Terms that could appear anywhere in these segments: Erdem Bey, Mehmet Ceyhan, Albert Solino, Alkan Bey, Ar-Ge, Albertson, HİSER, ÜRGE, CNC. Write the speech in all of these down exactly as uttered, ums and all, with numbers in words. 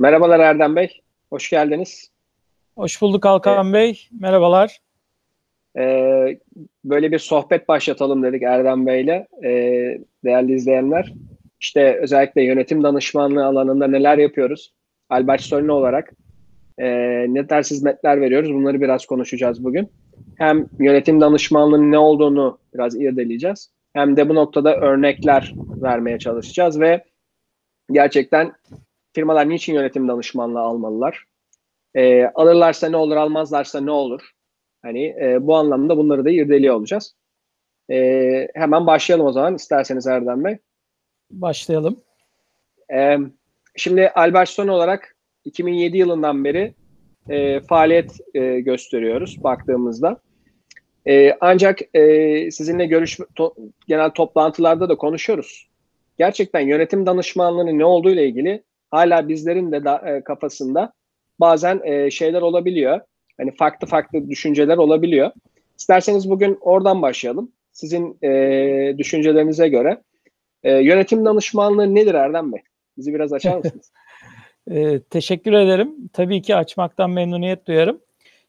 Merhabalar Erdem Bey, hoş geldiniz. Hoş bulduk Alkan ee, Bey, merhabalar. E, böyle bir sohbet başlatalım dedik Erdem Bey'le, e, değerli izleyenler. İşte özellikle yönetim danışmanlığı alanında neler yapıyoruz? Albert Solino olarak e, ne ters hizmetler veriyoruz? Bunları biraz konuşacağız bugün. Hem yönetim danışmanlığının ne olduğunu biraz irdeleyeceğiz. Hem de bu noktada örnekler vermeye çalışacağız ve gerçekten firmalar niçin yönetim danışmanlığı almalılar? E, alırlarsa ne olur, almazlarsa ne olur? Hani e, bu anlamda bunları da irdeliyor olacağız. E, hemen başlayalım o zaman isterseniz Erdem Bey. Başlayalım. E, şimdi Albertson olarak iki bin yedi yılından beri e, faaliyet e, gösteriyoruz baktığımızda. E, ancak e, sizinle görüşme, to, genel toplantılarda da konuşuyoruz. Gerçekten yönetim danışmanlığının ne olduğu ile ilgili hala bizlerin de da, e, kafasında bazen e, şeyler olabiliyor. Hani farklı farklı düşünceler olabiliyor. İsterseniz bugün oradan başlayalım. Sizin e, düşüncelerinize göre. E, yönetim danışmanlığı nedir Erdem Bey? Bizi biraz açar mısınız? e, teşekkür ederim. Tabii ki açmaktan memnuniyet duyarım.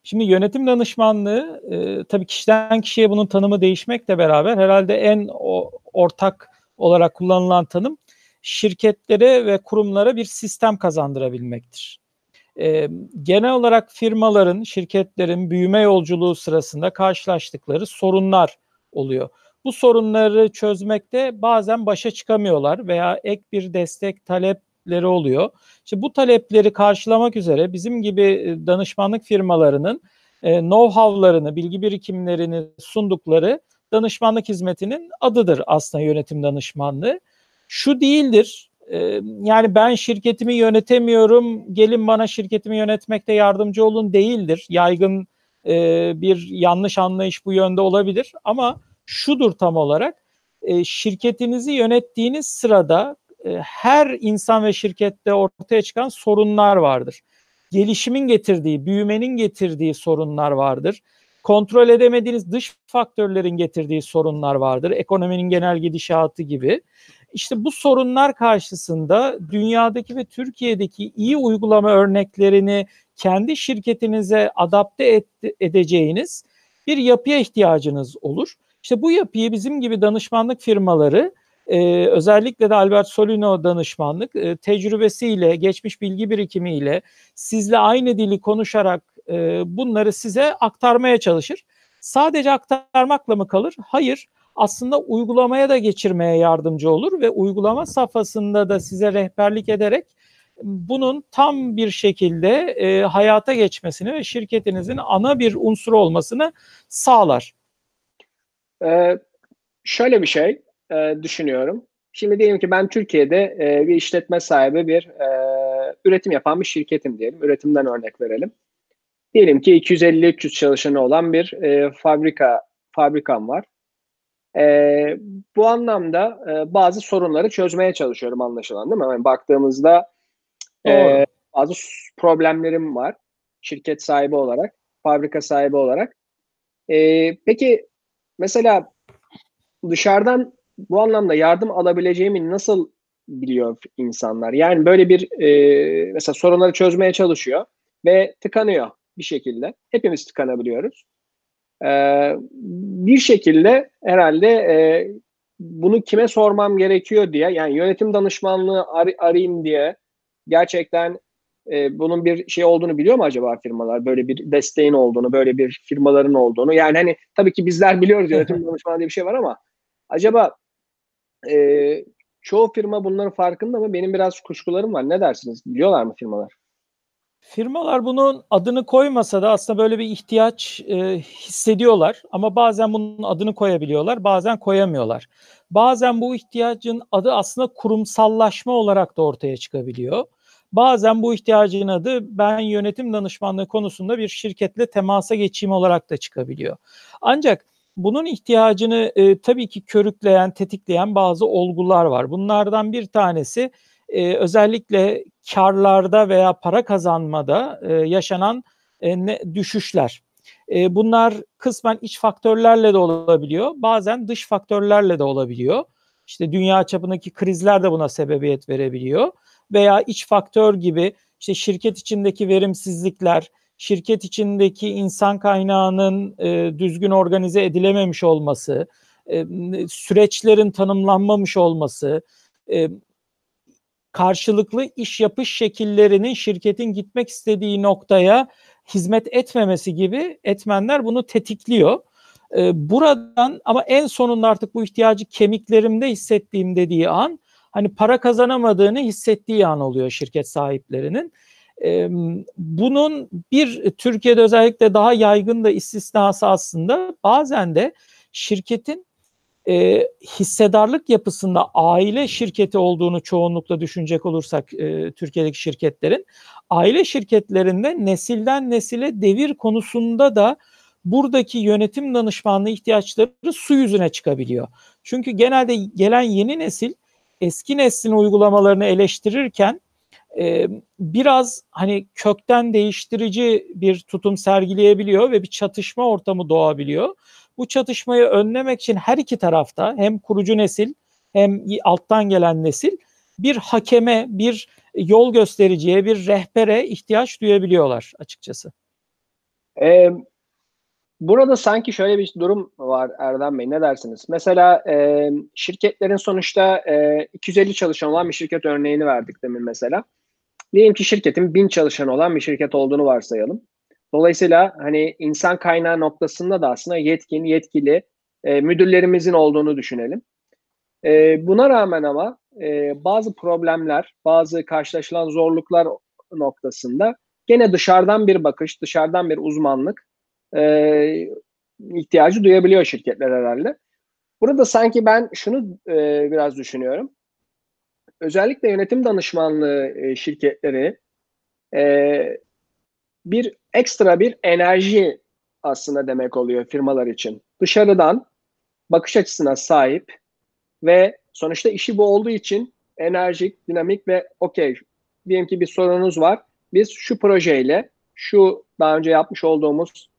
Şimdi yönetim danışmanlığı e, tabii kişiden kişiye bunun tanımı değişmekle beraber herhalde en o, ortak olarak kullanılan tanım şirketlere ve kurumlara bir sistem kazandırabilmektir. E, genel olarak firmaların, şirketlerin büyüme yolculuğu sırasında karşılaştıkları sorunlar oluyor. Bu sorunları çözmekte bazen başa çıkamıyorlar veya ek bir destek talepleri oluyor. İşte bu talepleri karşılamak üzere bizim gibi danışmanlık firmalarının e, know-how'larını, bilgi birikimlerini sundukları danışmanlık hizmetinin adıdır aslında yönetim danışmanlığı. Şu değildir. Yani ben şirketimi yönetemiyorum, gelin bana şirketimi yönetmekte yardımcı olun değildir. Yaygın bir yanlış anlayış bu yönde olabilir ama şudur tam olarak, şirketinizi yönettiğiniz sırada her insan ve şirkette ortaya çıkan sorunlar vardır. Gelişimin getirdiği, büyümenin getirdiği sorunlar vardır. Kontrol edemediğiniz dış faktörlerin getirdiği sorunlar vardır. Ekonominin genel gidişatı gibi. İşte bu sorunlar karşısında dünyadaki ve Türkiye'deki iyi uygulama örneklerini kendi şirketinize adapte et, edeceğiniz bir yapıya ihtiyacınız olur. İşte bu yapıyı bizim gibi danışmanlık firmaları e, özellikle de Albert Solino danışmanlık e, tecrübesiyle, geçmiş bilgi birikimiyle sizle aynı dili konuşarak e, bunları size aktarmaya çalışır. Sadece aktarmakla mı kalır? Hayır. Aslında uygulamaya da geçirmeye yardımcı olur ve uygulama safhasında da size rehberlik ederek bunun tam bir şekilde e, hayata geçmesini ve şirketinizin ana bir unsuru olmasını sağlar. Ee, şöyle bir şey e, düşünüyorum. Şimdi diyelim ki ben Türkiye'de e, bir işletme sahibi bir e, üretim yapan bir şirketim diyelim. Üretimden örnek verelim. Diyelim ki iki yüz elli üç yüz çalışanı olan bir e, fabrika fabrikam var. Ee, bu anlamda e, bazı sorunları çözmeye çalışıyorum anlaşılan değil mi? Yani baktığımızda e, bazı problemlerim var şirket sahibi olarak, fabrika sahibi olarak. E, peki mesela dışarıdan bu anlamda yardım alabileceğimi nasıl biliyor insanlar? Yani böyle bir e, mesela sorunları çözmeye çalışıyor ve tıkanıyor bir şekilde. Hepimiz tıkanabiliyoruz. Ee, bir şekilde herhalde e, bunu kime sormam gerekiyor diye, yani yönetim danışmanlığı ar arayayım diye gerçekten e, bunun bir şey olduğunu biliyor mu acaba firmalar? Böyle bir desteğin olduğunu, böyle bir firmaların olduğunu. Yani hani tabii ki bizler biliyoruz yönetim danışmanlığı diye bir şey var ama acaba e, çoğu firma bunların farkında mı? Benim biraz kuşkularım var. Ne dersiniz? Biliyorlar mı firmalar? Firmalar bunun adını koymasa da aslında böyle bir ihtiyaç e, hissediyorlar ama bazen bunun adını koyabiliyorlar, bazen koyamıyorlar. Bazen bu ihtiyacın adı aslında kurumsallaşma olarak da ortaya çıkabiliyor. Bazen bu ihtiyacın adı ben yönetim danışmanlığı konusunda bir şirketle temasa geçeyim olarak da çıkabiliyor. Ancak bunun ihtiyacını e, tabii ki körükleyen, tetikleyen bazı olgular var. Bunlardan bir tanesi e, özellikle karlarda veya para kazanmada e, yaşanan e, ne, düşüşler. E, bunlar kısmen iç faktörlerle de olabiliyor. Bazen dış faktörlerle de olabiliyor. İşte dünya çapındaki krizler de buna sebebiyet verebiliyor. Veya iç faktör gibi işte şirket içindeki verimsizlikler, şirket içindeki insan kaynağının e, düzgün organize edilememiş olması, e, süreçlerin tanımlanmamış olması, e, karşılıklı iş yapış şekillerinin şirketin gitmek istediği noktaya hizmet etmemesi gibi etmenler bunu tetikliyor. E, buradan ama en sonunda artık bu ihtiyacı kemiklerimde hissettiğim dediği an, hani para kazanamadığını hissettiği an oluyor şirket sahiplerinin. Bunun bir Türkiye'de özellikle daha yaygın da istisnası aslında bazen de şirketin e, hissedarlık yapısında aile şirketi olduğunu çoğunlukla düşünecek olursak e, Türkiye'deki şirketlerin aile şirketlerinde nesilden nesile devir konusunda da buradaki yönetim danışmanlığı ihtiyaçları su yüzüne çıkabiliyor. Çünkü genelde gelen yeni nesil eski neslin uygulamalarını eleştirirken biraz hani kökten değiştirici bir tutum sergileyebiliyor ve bir çatışma ortamı doğabiliyor. Bu çatışmayı önlemek için her iki tarafta hem kurucu nesil hem alttan gelen nesil bir hakeme, bir yol göstericiye, bir rehbere ihtiyaç duyabiliyorlar açıkçası. Ee, burada sanki şöyle bir durum var Erdem Bey, ne dersiniz? Mesela e, şirketlerin sonuçta e, iki yüz elli çalışan olan bir şirket örneğini verdik demin mesela. Diyelim ki şirketin bin çalışan olan bir şirket olduğunu varsayalım. Dolayısıyla hani insan kaynağı noktasında da aslında yetkin, yetkili e, müdürlerimizin olduğunu düşünelim. E, buna rağmen ama e, bazı problemler, bazı karşılaşılan zorluklar noktasında gene dışarıdan bir bakış, dışarıdan bir uzmanlık e, ihtiyacı duyabiliyor şirketler herhalde. Burada sanki ben şunu e, biraz düşünüyorum. Özellikle yönetim danışmanlığı şirketleri bir ekstra bir enerji aslında demek oluyor firmalar için. Dışarıdan bakış açısına sahip ve sonuçta işi bu olduğu için enerjik, dinamik ve okey, diyelim ki bir sorunuz var. Biz şu projeyle, şu daha önce yapmış olduğumuz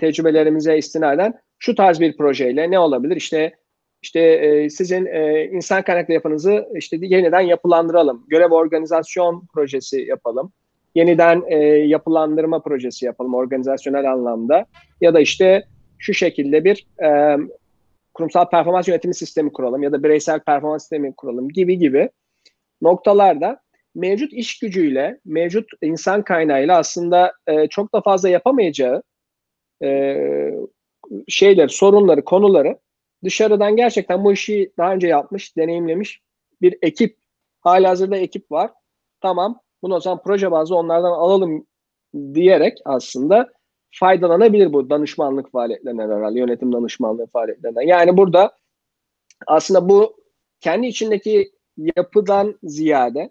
tecrübelerimize istinaden şu tarz bir projeyle ne olabilir? İşte İşte e, sizin e, insan kaynaklı yapınızı işte yeniden yapılandıralım. Görev organizasyon projesi yapalım. Yeniden e, yapılandırma projesi yapalım organizasyonel anlamda. Ya da işte şu şekilde bir e, kurumsal performans yönetimi sistemi kuralım ya da bireysel performans sistemi kuralım gibi gibi noktalarda mevcut iş gücüyle, mevcut insan kaynağıyla aslında e, çok da fazla yapamayacağı e, şeyler, sorunları, konuları dışarıdan gerçekten bu işi daha önce yapmış, deneyimlemiş bir ekip, halihazırda ekip var. Tamam, bunu o zaman proje bazlı onlardan alalım diyerek aslında faydalanabilir bu danışmanlık faaliyetlerinden herhalde, yönetim danışmanlığı faaliyetlerinden. Yani burada aslında bu kendi içindeki yapıdan ziyade,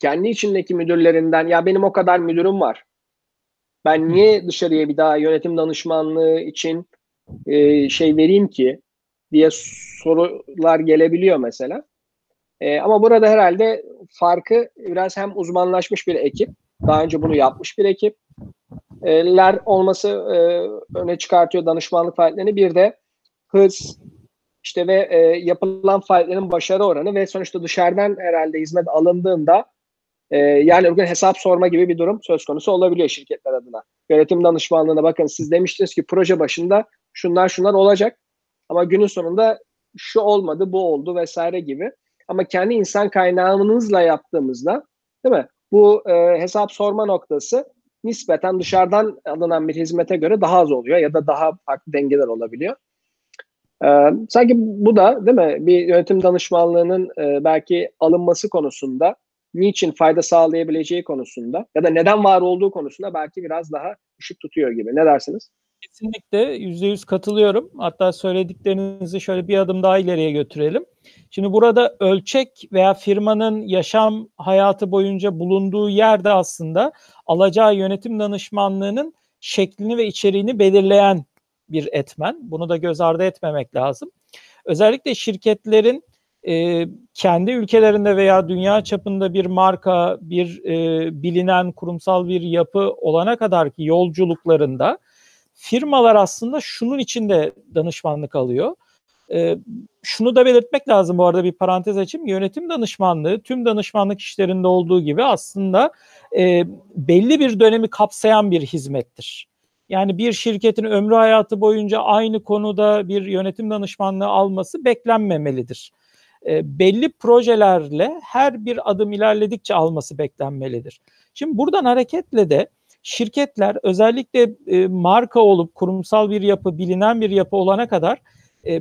kendi içindeki müdürlerinden, ya benim o kadar müdürüm var, ben niye dışarıya bir daha yönetim danışmanlığı için e, şey vereyim ki, diye sorular gelebiliyor mesela. Ee, ama burada herhalde farkı biraz hem uzmanlaşmış bir ekip, daha önce bunu yapmış bir ekipler olması e, öne çıkartıyor danışmanlık faaliyetlerini. Bir de hız işte ve e, yapılan faaliyetlerin başarı oranı ve sonuçta dışarıdan herhalde hizmet alındığında e, yani örgün hesap sorma gibi bir durum söz konusu olabiliyor şirketler adına. Yönetim danışmanlığına bakın, siz demiştiniz ki proje başında şunlar şunlar olacak. Ama günün sonunda şu olmadı, bu oldu vesaire gibi. Ama kendi insan kaynağımızla yaptığımızda, değil mi? Bu e, hesap sorma noktası nispeten dışarıdan alınan bir hizmete göre daha az oluyor ya da daha farklı dengeler olabiliyor. E, sanki bu da, değil mi? Bir yönetim danışmanlığının e, belki alınması konusunda, niçin fayda sağlayabileceği konusunda ya da neden var olduğu konusunda belki biraz daha düşük tutuyor gibi. Ne dersiniz? Kesinlikle yüzde yüz katılıyorum. Hatta söylediklerinizi şöyle bir adım daha ileriye götürelim. Şimdi burada ölçek veya firmanın yaşam hayatı boyunca bulunduğu yerde aslında alacağı yönetim danışmanlığının şeklini ve içeriğini belirleyen bir etmen. Bunu da göz ardı etmemek lazım. Özellikle şirketlerin e, kendi ülkelerinde veya dünya çapında bir marka, bir e, bilinen kurumsal bir yapı olana kadar ki yolculuklarında firmalar aslında şunun için de danışmanlık alıyor. E, şunu da belirtmek lazım bu arada, bir parantez açayım. Yönetim danışmanlığı tüm danışmanlık işlerinde olduğu gibi aslında e, belli bir dönemi kapsayan bir hizmettir. Yani bir şirketin ömrü hayatı boyunca aynı konuda bir yönetim danışmanlığı alması beklenmemelidir. E, belli projelerle her bir adım ilerledikçe alması beklenmelidir. Şimdi buradan hareketle de şirketler özellikle e, marka olup kurumsal bir yapı, bilinen bir yapı olana kadar e,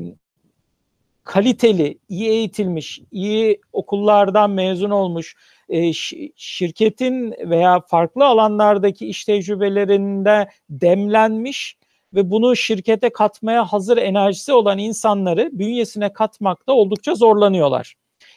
kaliteli, iyi eğitilmiş, iyi okullardan mezun olmuş, e, şirketin veya farklı alanlardaki iş tecrübelerinde demlenmiş ve bunu şirkete katmaya hazır enerjisi olan insanları bünyesine katmakta oldukça zorlanıyorlar.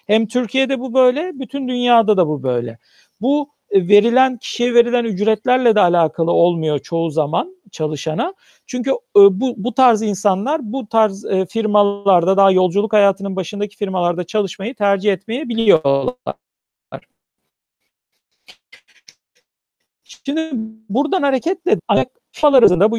Hem Türkiye'de bu böyle, bütün dünyada da bu böyle. Bu verilen, kişiye verilen ücretlerle de alakalı olmuyor çoğu zaman çalışana. Çünkü bu, bu tarz insanlar bu tarz firmalarda, daha yolculuk hayatının başındaki firmalarda çalışmayı tercih etmeyebiliyorlar. Şimdi buradan hareketle firmalar arasında bu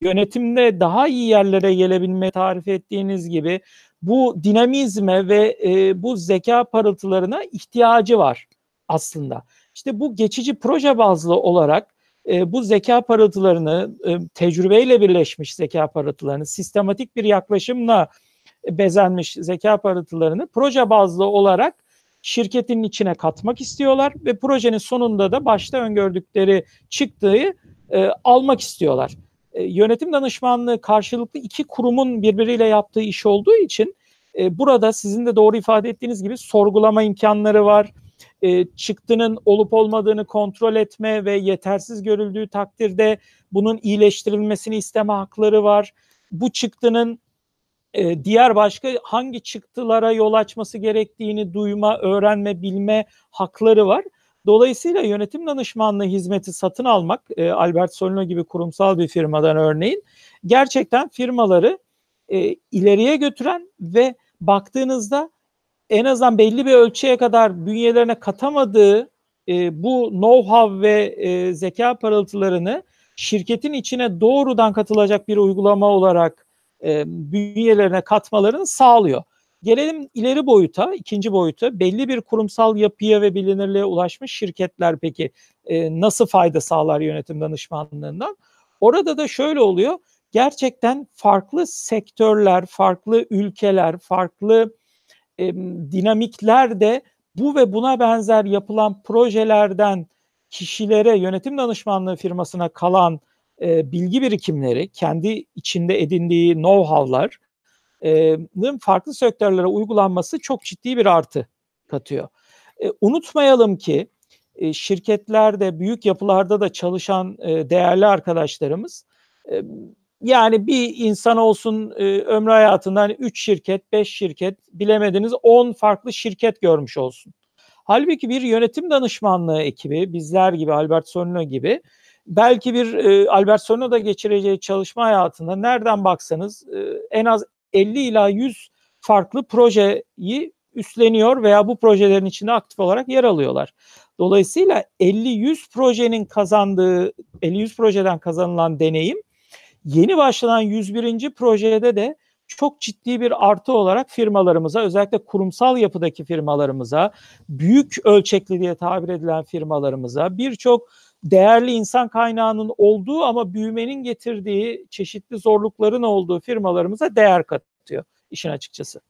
yönetimde daha iyi yerlere gelebilme, tarif ettiğiniz gibi bu dinamizme ve e, bu zeka parıltılarına ihtiyacı var aslında. İşte bu geçici proje bazlı olarak e, bu zeka parıltılarını, e, tecrübeyle birleşmiş zeka parıltılarını, sistematik bir yaklaşımla bezenmiş zeka parıltılarını proje bazlı olarak şirketin içine katmak istiyorlar ve projenin sonunda da başta öngördükleri çıktığı e, almak istiyorlar. E, yönetim danışmanlığı karşılıklı iki kurumun birbiriyle yaptığı iş olduğu için e, burada sizin de doğru ifade ettiğiniz gibi sorgulama imkanları var. E, çıktının olup olmadığını kontrol etme ve yetersiz görüldüğü takdirde bunun iyileştirilmesini isteme hakları var. Bu çıktının e, diğer başka hangi çıktılara yol açması gerektiğini duyma, öğrenme, bilme hakları var. Dolayısıyla yönetim danışmanlığı hizmeti satın almak, e, Albert Solino gibi kurumsal bir firmadan örneğin, gerçekten firmaları e, ileriye götüren ve baktığınızda en azından belli bir ölçüye kadar bünyelerine katamadığı e, bu know-how ve e, zeka parıltılarını şirketin içine doğrudan katılacak bir uygulama olarak e, bünyelerine katmalarını sağlıyor. Gelelim ileri boyuta, ikinci boyuta. Belli bir kurumsal yapıya ve bilinirliğe ulaşmış şirketler peki e, nasıl fayda sağlar yönetim danışmanlığından? Orada da şöyle oluyor. Gerçekten farklı sektörler, farklı ülkeler, farklı dinamikler de bu ve buna benzer yapılan projelerden kişilere, yönetim danışmanlığı firmasına kalan e, bilgi birikimleri, kendi içinde edindiği know-how'ların e, farklı sektörlere uygulanması çok ciddi bir artı katıyor. E, unutmayalım ki e, şirketlerde, büyük yapılarda da çalışan e, değerli arkadaşlarımız e, yani bir insan olsun ömrü hayatından üç şirket, beş şirket, bilemediniz on farklı şirket görmüş olsun. Halbuki bir yönetim danışmanlığı ekibi, bizler gibi, Albert Solino gibi, belki bir Albert Solino'da geçireceği çalışma hayatında nereden baksanız en az elli ila yüz farklı projeyi üstleniyor veya bu projelerin içinde aktif olarak yer alıyorlar. Dolayısıyla elli yüz projenin kazandığı, elli yüz projeden kazanılan deneyim, yeni başlanan yüz birinci projede de çok ciddi bir artı olarak firmalarımıza, özellikle kurumsal yapıdaki firmalarımıza, büyük ölçekli diye tabir edilen firmalarımıza, birçok değerli insan kaynağının olduğu ama büyümenin getirdiği çeşitli zorlukların olduğu firmalarımıza değer katıyor işin açıkçası.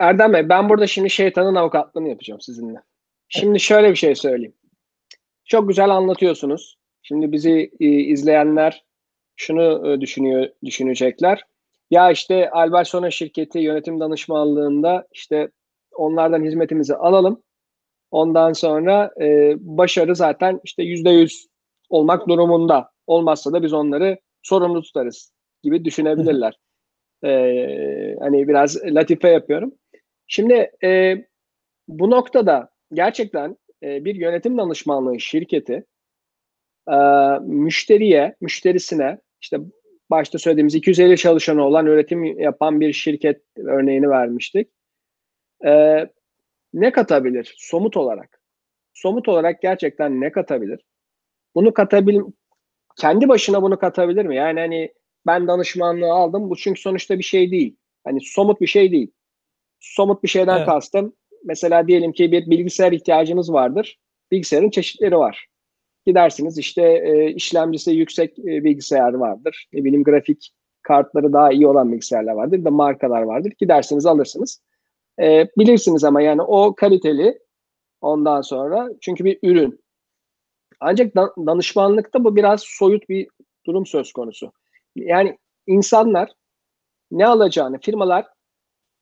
Erdem Bey, ben burada şimdi şeytanın avukatlığını yapacağım sizinle. Şimdi şöyle bir şey söyleyeyim. Çok güzel anlatıyorsunuz. Şimdi bizi izleyenler şunu düşünüyor, düşünecekler. Ya işte Albertson şirketi yönetim danışmanlığında işte onlardan hizmetimizi alalım. Ondan sonra e, başarı zaten işte yüzde yüz olmak durumunda. Olmazsa da biz onları sorumlu tutarız gibi düşünebilirler. E, hani biraz latife yapıyorum. Şimdi e, bu noktada gerçekten e, bir yönetim danışmanlığı şirketi e, müşteriye, müşterisine, İşte başta söylediğimiz iki yüz elli çalışanı olan, üretim yapan bir şirket örneğini vermiştik. Ee, ne katabilir somut olarak? Somut olarak gerçekten ne katabilir? Bunu katabil, kendi başına bunu katabilir mi? Yani hani Ben danışmanlığı aldım. Bu çünkü sonuçta bir şey değil. Hani somut bir şey değil. Somut bir şeyden evet. kastım. Mesela diyelim ki bir bilgisayar ihtiyacımız vardır. Bilgisayarın çeşitleri var. Gidersiniz işte e, işlemcisi yüksek e, bilgisayar vardır. Ne bileyim grafik kartları daha iyi olan bilgisayarlar vardır. Bir de markalar vardır. Gidersiniz alırsınız. E, bilirsiniz ama yani o kaliteli ondan sonra. Çünkü bir ürün. Ancak da, danışmanlıkta bu biraz soyut bir durum söz konusu. Yani insanlar ne alacağını, firmalar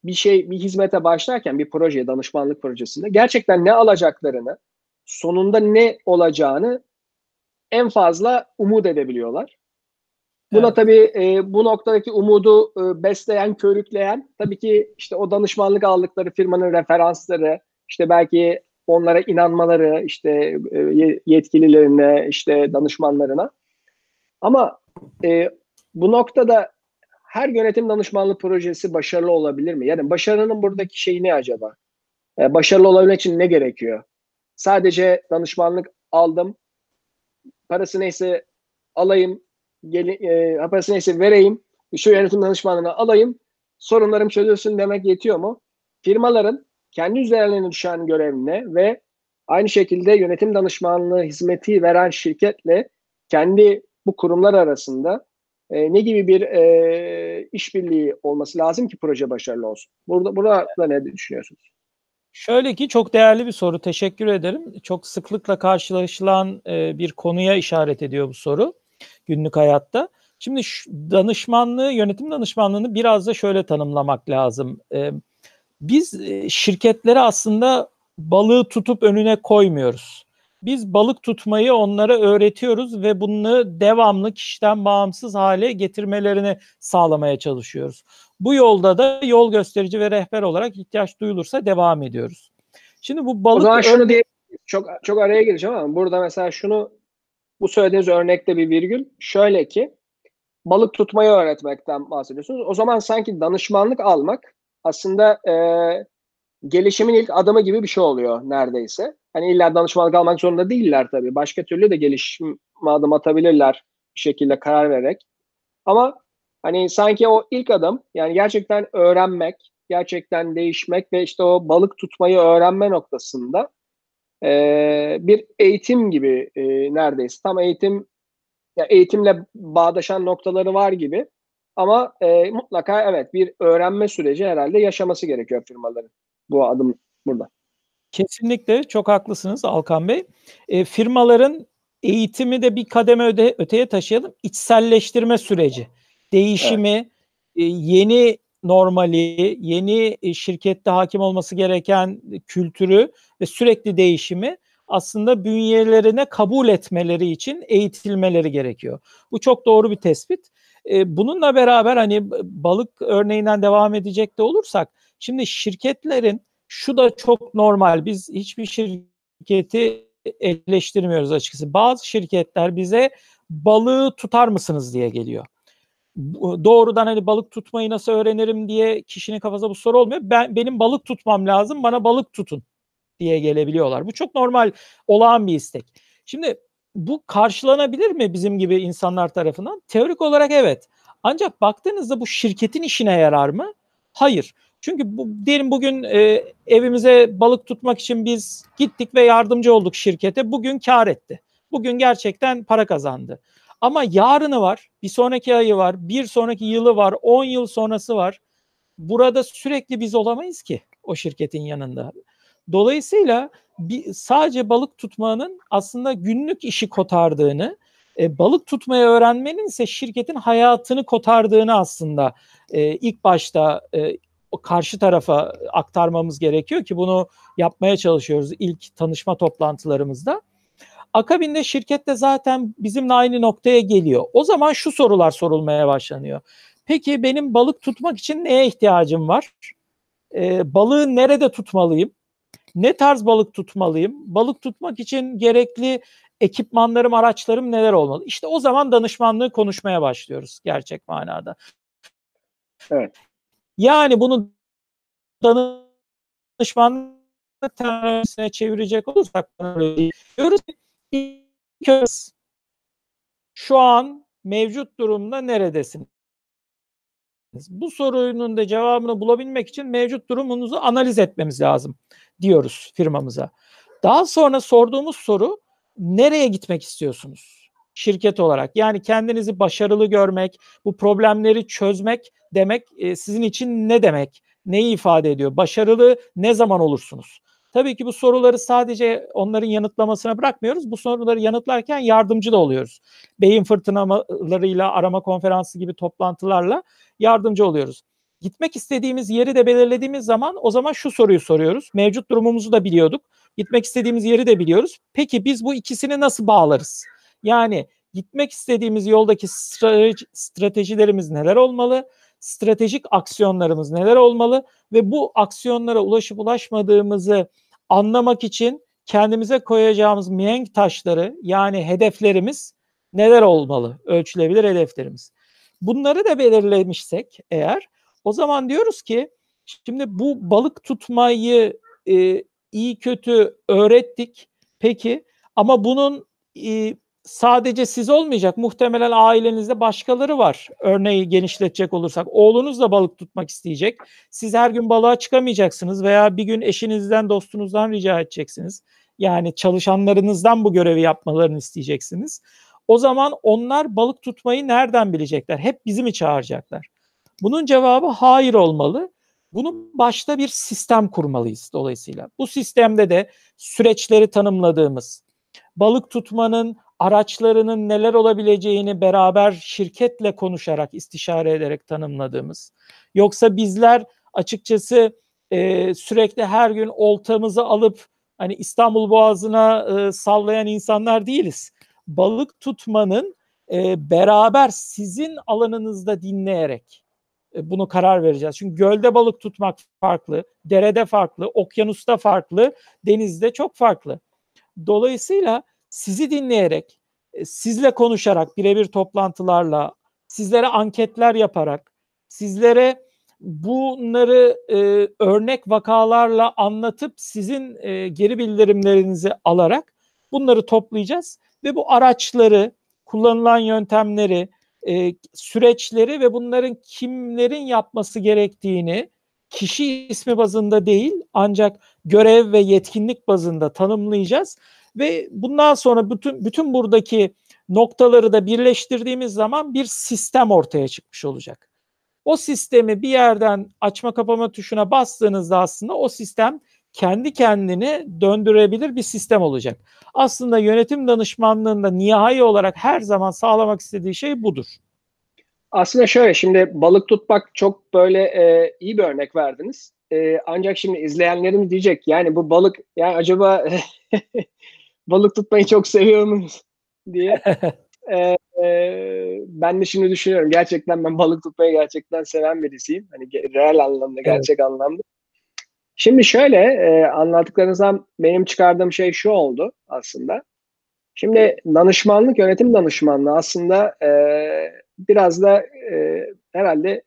bir şey, bir hizmete başlarken bir projeye, danışmanlık projesinde gerçekten ne alacaklarını, sonunda ne olacağını en fazla umut edebiliyorlar. Buna evet. tabii e, bu noktadaki umudu e, besleyen, körükleyen tabii ki işte o danışmanlık aldıkları firmanın referansları, işte belki onlara inanmaları, işte e, yetkililerine, işte danışmanlarına. Ama e, bu noktada her yönetim danışmanlık projesi başarılı olabilir mi? Yani başarının buradaki şeyi ne acaba? E, başarılı olabilmek için ne gerekiyor? Sadece danışmanlık aldım, parası neyse alayım, gelin, e, parası neyse vereyim, şu yönetim danışmanlığını alayım, sorunlarım çözülsün demek yetiyor mu? Firmaların kendi üzerlerine düşen görevine ve aynı şekilde yönetim danışmanlığı hizmeti veren şirketle kendi bu kurumlar arasında e, ne gibi bir e, işbirliği olması lazım ki proje başarılı olsun? Burada, burada ne düşünüyorsunuz? Şöyle ki çok değerli bir soru. Teşekkür ederim. Çok sıklıkla karşılaşılan e, bir konuya işaret ediyor bu soru günlük hayatta. Şimdi şu danışmanlığı, yönetim danışmanlığını biraz da şöyle tanımlamak lazım. E, biz e, şirketlere aslında balığı tutup önüne koymuyoruz. Biz balık tutmayı onlara öğretiyoruz ve bunu devamlı kişiden bağımsız hale getirmelerini sağlamaya çalışıyoruz. Bu yolda da yol gösterici ve rehber olarak ihtiyaç duyulursa devam ediyoruz. Şimdi bu balık... O zaman şunu diye çok çok araya gireceğim ama burada mesela şunu, bu söylediğiniz örnekte bir virgül. Şöyle ki balık tutmayı öğretmekten bahsediyorsunuz. O zaman sanki danışmanlık almak aslında e, gelişimin ilk adımı gibi bir şey oluyor neredeyse. Hani illa danışmanlık almak zorunda değiller tabii. Başka türlü de gelişim adım atabilirler bir şekilde karar vererek. Ama hani sanki o ilk adım, yani gerçekten öğrenmek, gerçekten değişmek ve işte o balık tutmayı öğrenme noktasında e, bir eğitim gibi e, neredeyse. Tam eğitim, yani eğitimle bağdaşan noktaları var gibi ama e, mutlaka evet bir öğrenme süreci herhalde yaşaması gerekiyor firmaların bu adım burada. Kesinlikle çok haklısınız Alkan Bey. E, firmaların eğitimi de bir kademe öde, öteye taşıyalım. İçselleştirme süreci. Değişimi, evet. yeni normali, yeni şirkette hakim olması gereken kültürü ve sürekli değişimi aslında bünyelerine kabul etmeleri için eğitilmeleri gerekiyor. Bu çok doğru bir tespit. Bununla beraber hani balık örneğinden devam edecek de olursak, şimdi şirketlerin, şu da çok normal, biz hiçbir şirketi eleştirmiyoruz açıkçası. Bazı şirketler bize balığı tutar mısınız diye geliyor. Doğrudan hani balık tutmayı nasıl öğrenirim diye kişinin kafasında bu soru olmuyor. Ben, benim balık tutmam lazım, bana balık tutun diye gelebiliyorlar. Bu çok normal, olağan bir istek. Şimdi bu karşılanabilir mi bizim gibi insanlar tarafından? Teorik olarak evet. Ancak baktığınızda bu şirketin işine yarar mı? Hayır. Çünkü bu, diyelim bugün e, evimize balık tutmak için biz gittik ve yardımcı olduk şirkete. Bugün kar etti. Bugün gerçekten para kazandı. Ama yarını var, bir sonraki ayı var, bir sonraki yılı var, on yıl sonrası var. Burada sürekli biz olamayız ki o şirketin yanında. Dolayısıyla bir, sadece balık tutmanın aslında günlük işi kotardığını, e, balık tutmayı öğrenmenin ise şirketin hayatını kotardığını aslında e, ilk başta e, karşı tarafa aktarmamız gerekiyor ki bunu yapmaya çalışıyoruz ilk tanışma toplantılarımızda. Akabinde şirket de zaten bizimle aynı noktaya geliyor. O zaman şu sorular sorulmaya başlanıyor. Peki benim balık tutmak için neye ihtiyacım var? E, balığı nerede tutmalıyım? Ne tarz balık tutmalıyım? Balık tutmak için gerekli ekipmanlarım, araçlarım neler olmalı? İşte o zaman danışmanlığı konuşmaya başlıyoruz gerçek manada. Evet. Yani bunu danışmanlık teorisine çevirecek olursak diyoruz ki şu an mevcut durumda neredesin? Bu sorunun da cevabını bulabilmek için mevcut durumunuzu analiz etmemiz lazım diyoruz firmamıza. Daha sonra sorduğumuz soru, nereye gitmek istiyorsunuz şirket olarak? Yani kendinizi başarılı görmek, bu problemleri çözmek demek e, sizin için ne demek? Neyi ifade ediyor? Başarılı ne zaman olursunuz? Tabii ki bu soruları sadece onların yanıtlamasına bırakmıyoruz. Bu soruları yanıtlarken yardımcı da oluyoruz. Beyin fırtınalarıyla, arama konferansı gibi toplantılarla yardımcı oluyoruz. Gitmek istediğimiz yeri de belirlediğimiz zaman o zaman şu soruyu soruyoruz. Mevcut durumumuzu da biliyorduk. Gitmek istediğimiz yeri de biliyoruz. Peki biz bu ikisini nasıl bağlarız? Yani gitmek istediğimiz yoldaki stratejilerimiz neler olmalı? Stratejik aksiyonlarımız neler olmalı? Ve bu aksiyonlara ulaşıp ulaşmadığımızı anlamak için kendimize koyacağımız mihenk taşları, yani hedeflerimiz neler olmalı? Ölçülebilir hedeflerimiz. Bunları da belirlemişsek eğer, o zaman diyoruz ki şimdi bu balık tutmayı e, iyi kötü öğrettik peki, ama bunun e, sadece siz olmayacak, muhtemelen ailenizde başkaları var. Örneği genişletecek olursak oğlunuz da balık tutmak isteyecek. Siz her gün balığa çıkamayacaksınız veya bir gün eşinizden, dostunuzdan rica edeceksiniz. Yani çalışanlarınızdan bu görevi yapmalarını isteyeceksiniz. O zaman onlar balık tutmayı nereden bilecekler? Hep bizi mi çağıracaklar? Bunun cevabı hayır olmalı. Bunun başta bir sistem kurmalıyız dolayısıyla. Bu sistemde de süreçleri tanımladığımız, balık tutmanın araçlarının neler olabileceğini beraber şirketle konuşarak, istişare ederek tanımladığımız. Yoksa bizler açıkçası e, sürekli her gün oltamızı alıp hani İstanbul Boğazı'na e, sallayan insanlar değiliz. Balık tutmanın e, beraber sizin alanınızda dinleyerek e, bunu karar vereceğiz. Çünkü gölde balık tutmak farklı, derede farklı, okyanusta farklı, denizde çok farklı. Dolayısıyla sizi dinleyerek, sizle konuşarak, birebir toplantılarla, sizlere anketler yaparak, sizlere bunları e, örnek vakalarla anlatıp sizin e, geri bildirimlerinizi alarak bunları toplayacağız ve bu araçları, kullanılan yöntemleri, e, süreçleri ve bunların kimlerin yapması gerektiğini kişi ismi bazında değil, ancak görev ve yetkinlik bazında tanımlayacağız. Ve bundan sonra bütün bütün buradaki noktaları da birleştirdiğimiz zaman bir sistem ortaya çıkmış olacak. O sistemi bir yerden açma kapama tuşuna bastığınızda aslında o sistem kendi kendini döndürebilir bir sistem olacak. Aslında yönetim danışmanlığında nihai olarak her zaman sağlamak istediği şey budur. Aslında şöyle, şimdi balık tutmak çok böyle e, iyi bir örnek verdiniz. E, ancak şimdi izleyenlerimiz diyecek, yani bu balık, yani acaba balık tutmayı çok seviyor musunuz diye. Ee, e, ben de şimdi düşünüyorum. Gerçekten ben balık tutmayı gerçekten seven birisiyim. Hani real anlamda, gerçek evet. anlamda. Şimdi şöyle, e, anlattıklarınızdan benim çıkardığım şey şu oldu aslında. Şimdi danışmanlık, yönetim danışmanlığı aslında e, biraz da e, herhalde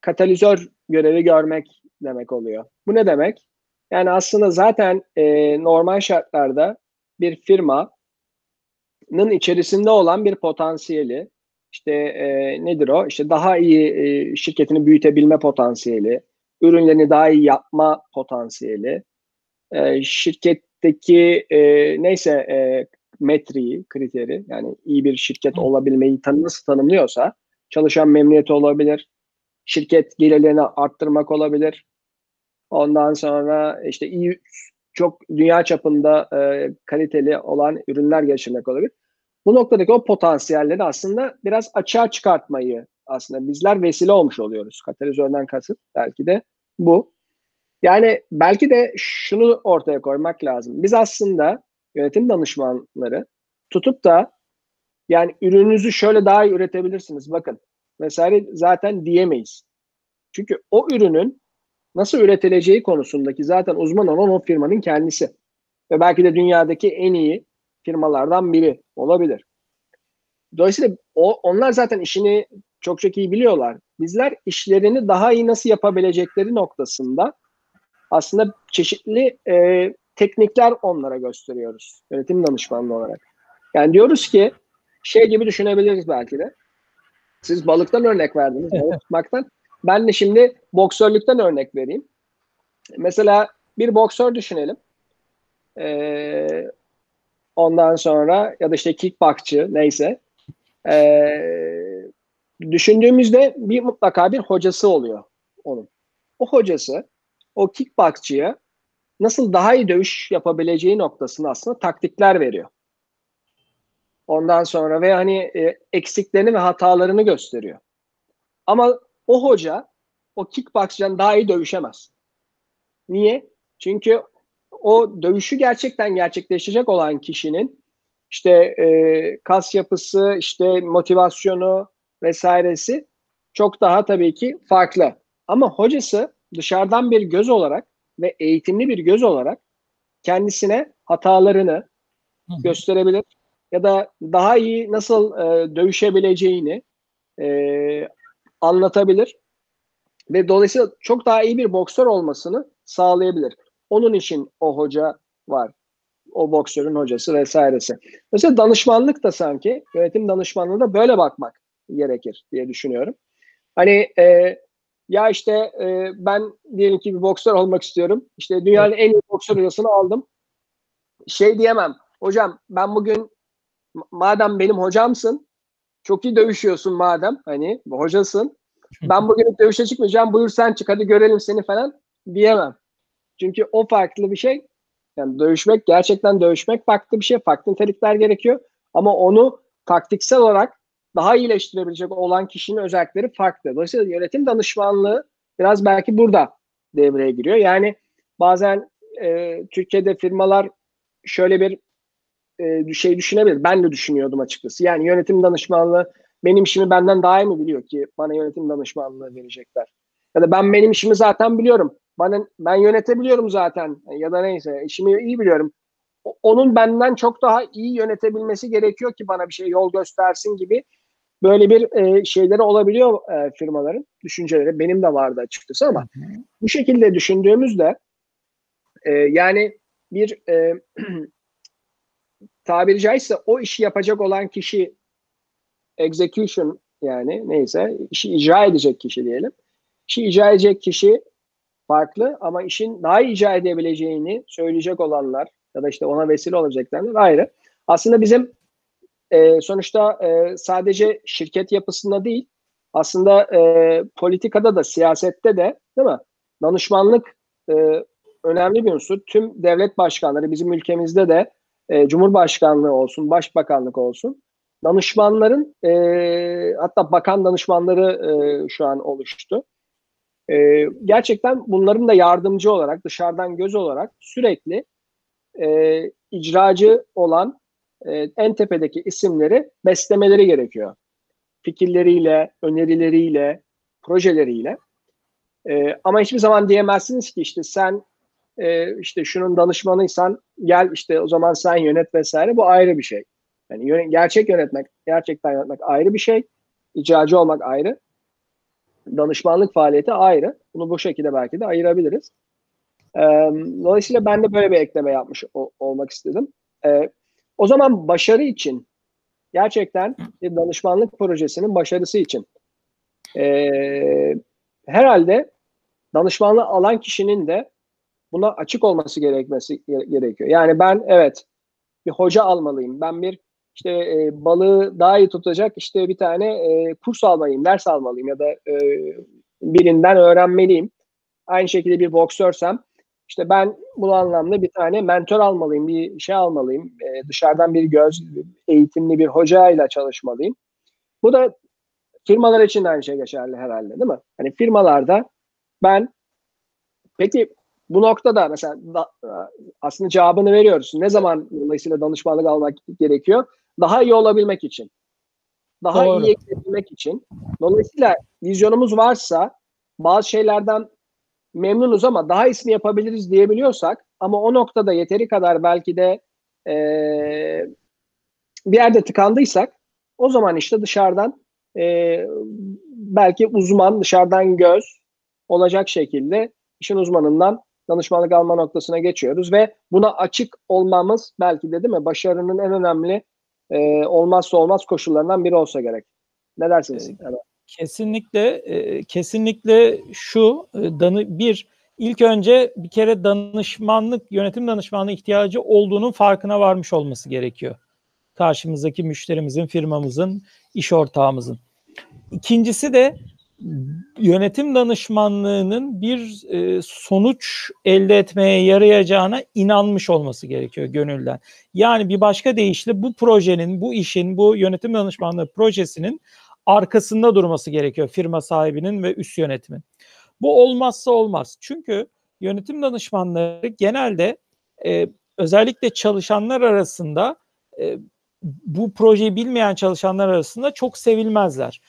katalizör görevi görmek demek oluyor. Bu ne demek? Yani aslında zaten e, normal şartlarda bir firmanın içerisinde olan bir potansiyeli, işte e, nedir o? İşte daha iyi e, şirketini büyütebilme potansiyeli, ürünlerini daha iyi yapma potansiyeli, e, şirketteki e, neyse e, metriği, kriteri, yani iyi bir şirket olabilmeyi tan- nasıl tanımlıyorsa, çalışan memnuniyeti olabilir, şirket gelirlerini arttırmak olabilir. Ondan sonra işte iyi, çok dünya çapında e, kaliteli olan ürünler geliştirmek olabilir. Bu noktadaki o potansiyelleri aslında biraz açığa çıkartmayı aslında bizler vesile olmuş oluyoruz. Katalizörden kasıt belki de bu. Yani belki de şunu ortaya koymak lazım. Biz aslında yönetim danışmanları tutup da yani ürününüzü şöyle daha iyi üretebilirsiniz bakın vesaire zaten diyemeyiz. Çünkü o ürünün nasıl üretileceği konusundaki zaten uzman olan o firmanın kendisi. Ve belki de dünyadaki en iyi firmalardan biri olabilir. Dolayısıyla o, onlar zaten işini çok çok iyi biliyorlar. Bizler işlerini daha iyi nasıl yapabilecekleri noktasında aslında çeşitli e, teknikler onlara gösteriyoruz. Yönetim danışmanlığı olarak. Yani diyoruz ki şey gibi düşünebiliriz belki de. Siz balıktan örnek verdiniz. Balık tutmaktan. Ben de şimdi boksörlükten örnek vereyim. Mesela bir boksör düşünelim. Ee, ondan sonra ya da işte kickboxçı neyse. Ee, düşündüğümüzde bir mutlaka bir hocası oluyor onun. O hocası o kickboxçıya nasıl daha iyi dövüş yapabileceği noktasında aslında taktikler veriyor. Ondan sonra ve hani e, eksiklerini ve hatalarını gösteriyor. Ama o hoca o kickboxçıdan daha iyi dövüşemez. Niye? Çünkü o dövüşü gerçekten gerçekleştirecek olan kişinin işte e, kas yapısı, işte motivasyonu vesairesi çok daha tabii ki farklı. Ama hocası dışarıdan bir göz olarak ve eğitimli bir göz olarak kendisine hatalarını Hı-hı. gösterebilir ya da daha iyi nasıl e, dövüşebileceğini e, anlatabilir ve dolayısıyla çok daha iyi bir boksör olmasını sağlayabilir. Onun için o hoca var. O boksörün hocası vesairesi. Mesela danışmanlık da sanki yönetim danışmanlığı da böyle bakmak gerekir diye düşünüyorum. Hani e, ya işte e, ben diyelim ki bir boksör olmak istiyorum. İşte dünyanın en iyi boksör hocasını aldım. Şey diyemem. Hocam ben bugün madem benim hocamsın, çok iyi dövüşüyorsun madem hani hocasın. Ben bugün dövüşe çıkmayacağım. Buyur sen çık hadi görelim seni falan diyemem. Çünkü o farklı bir şey. Yani dövüşmek, gerçekten dövüşmek farklı bir şey. Farklı nitelikler gerekiyor. Ama onu taktiksel olarak daha iyileştirebilecek olan kişinin özellikleri farklı. Dolayısıyla yönetim danışmanlığı biraz belki burada devreye giriyor. Yani bazen e, Türkiye'de firmalar şöyle bir e, şey düşünebilir. Ben de düşünüyordum açıkçası. Yani yönetim danışmanlığı benim işimi benden daha iyi mi biliyor ki bana yönetim danışmanlığı verecekler? Ya da ben benim işimi zaten biliyorum. Bana, ben yönetebiliyorum zaten ya da neyse işimi iyi biliyorum. Onun benden çok daha iyi yönetebilmesi gerekiyor ki bana bir şey yol göstersin gibi böyle bir e, şeyleri olabiliyor e, firmaların düşünceleri. Benim de vardı açıkçası ama Hı-hı. bu şekilde düşündüğümüzde e, yani bir e, tabiri caizse o işi yapacak olan kişi execution yani neyse işi icra edecek kişi diyelim. İşi icra edecek kişi farklı ama işin daha iyi icra edebileceğini söyleyecek olanlar ya da işte ona vesile olacaklardır ayrı. Aslında bizim e, sonuçta e, sadece şirket yapısında değil aslında e, politikada da siyasette de değil mi? Danışmanlık e, önemli bir unsur. Tüm devlet başkanları bizim ülkemizde de e, Cumhurbaşkanlığı olsun, Başbakanlık olsun danışmanların e, hatta bakan danışmanları e, şu an oluştu. Ee, gerçekten bunların da yardımcı olarak dışarıdan göz olarak sürekli e, icracı olan e, en tepedeki isimleri beslemeleri gerekiyor. Fikirleriyle, önerileriyle, projeleriyle. E, ama hiçbir zaman diyemezsiniz ki işte sen e, işte şunun danışmanıysan gel işte o zaman sen yönet vesaire. Bu ayrı bir şey. Yani yön- gerçek yönetmek, gerçekten yönetmek ayrı bir şey. İcracı olmak ayrı. Danışmanlık faaliyeti ayrı. Bunu bu şekilde belki de ayırabiliriz. Ee, dolayısıyla ben de böyle bir ekleme yapmış o, olmak istedim. Ee, o zaman başarı için gerçekten bir danışmanlık projesinin başarısı için ee, herhalde danışmanlığı alan kişinin de buna açık olması gerekmesi gerekiyor. Yani ben evet bir hoca almalıyım. Ben bir İşte e, balığı daha iyi tutacak işte bir tane e, kurs almalıyım, ders almalıyım ya da e, birinden öğrenmeliyim. Aynı şekilde bir boksörsem işte ben bu anlamda bir tane mentor almalıyım, bir şey almalıyım. E, dışarıdan bir göz, eğitimli bir hocayla çalışmalıyım. Bu da firmalar için de aynı şey geçerli herhalde değil mi? Hani firmalarda ben peki bu noktada mesela da, aslında cevabını veriyoruz. Ne zaman dolayısıyla danışmanlık almak gerekiyor? Daha iyi olabilmek için. Daha Doğru. iyi ekleyebilmek için. Dolayısıyla vizyonumuz varsa bazı şeylerden memnunuz ama daha iyisini yapabiliriz diyebiliyorsak ama o noktada yeteri kadar belki de ee, bir yerde tıkandıysak o zaman işte dışarıdan ee, belki uzman, dışarıdan göz olacak şekilde işin uzmanından danışmanlık alma noktasına geçiyoruz ve buna açık olmamız belki de değil mi? Başarının en önemli e, olmazsa olmaz koşullarından biri olsa gerek. Ne dersiniz? Evet. Kesinlikle e, kesinlikle şu e, danı bir ilk önce bir kere danışmanlık, yönetim danışmanlığı ihtiyacı olduğunun farkına varmış olması gerekiyor. Karşımızdaki müşterimizin, firmamızın, iş ortağımızın. İkincisi de yönetim danışmanlığının bir e, sonuç elde etmeye yarayacağına inanmış olması gerekiyor gönülden. Yani bir başka deyişle bu projenin, bu işin, bu yönetim danışmanlığı projesinin arkasında durması gerekiyor firma sahibinin ve üst yönetimin. Bu olmazsa olmaz. Çünkü yönetim danışmanları genelde e, özellikle çalışanlar arasında e, bu projeyi bilmeyen çalışanlar arasında çok sevilmezler.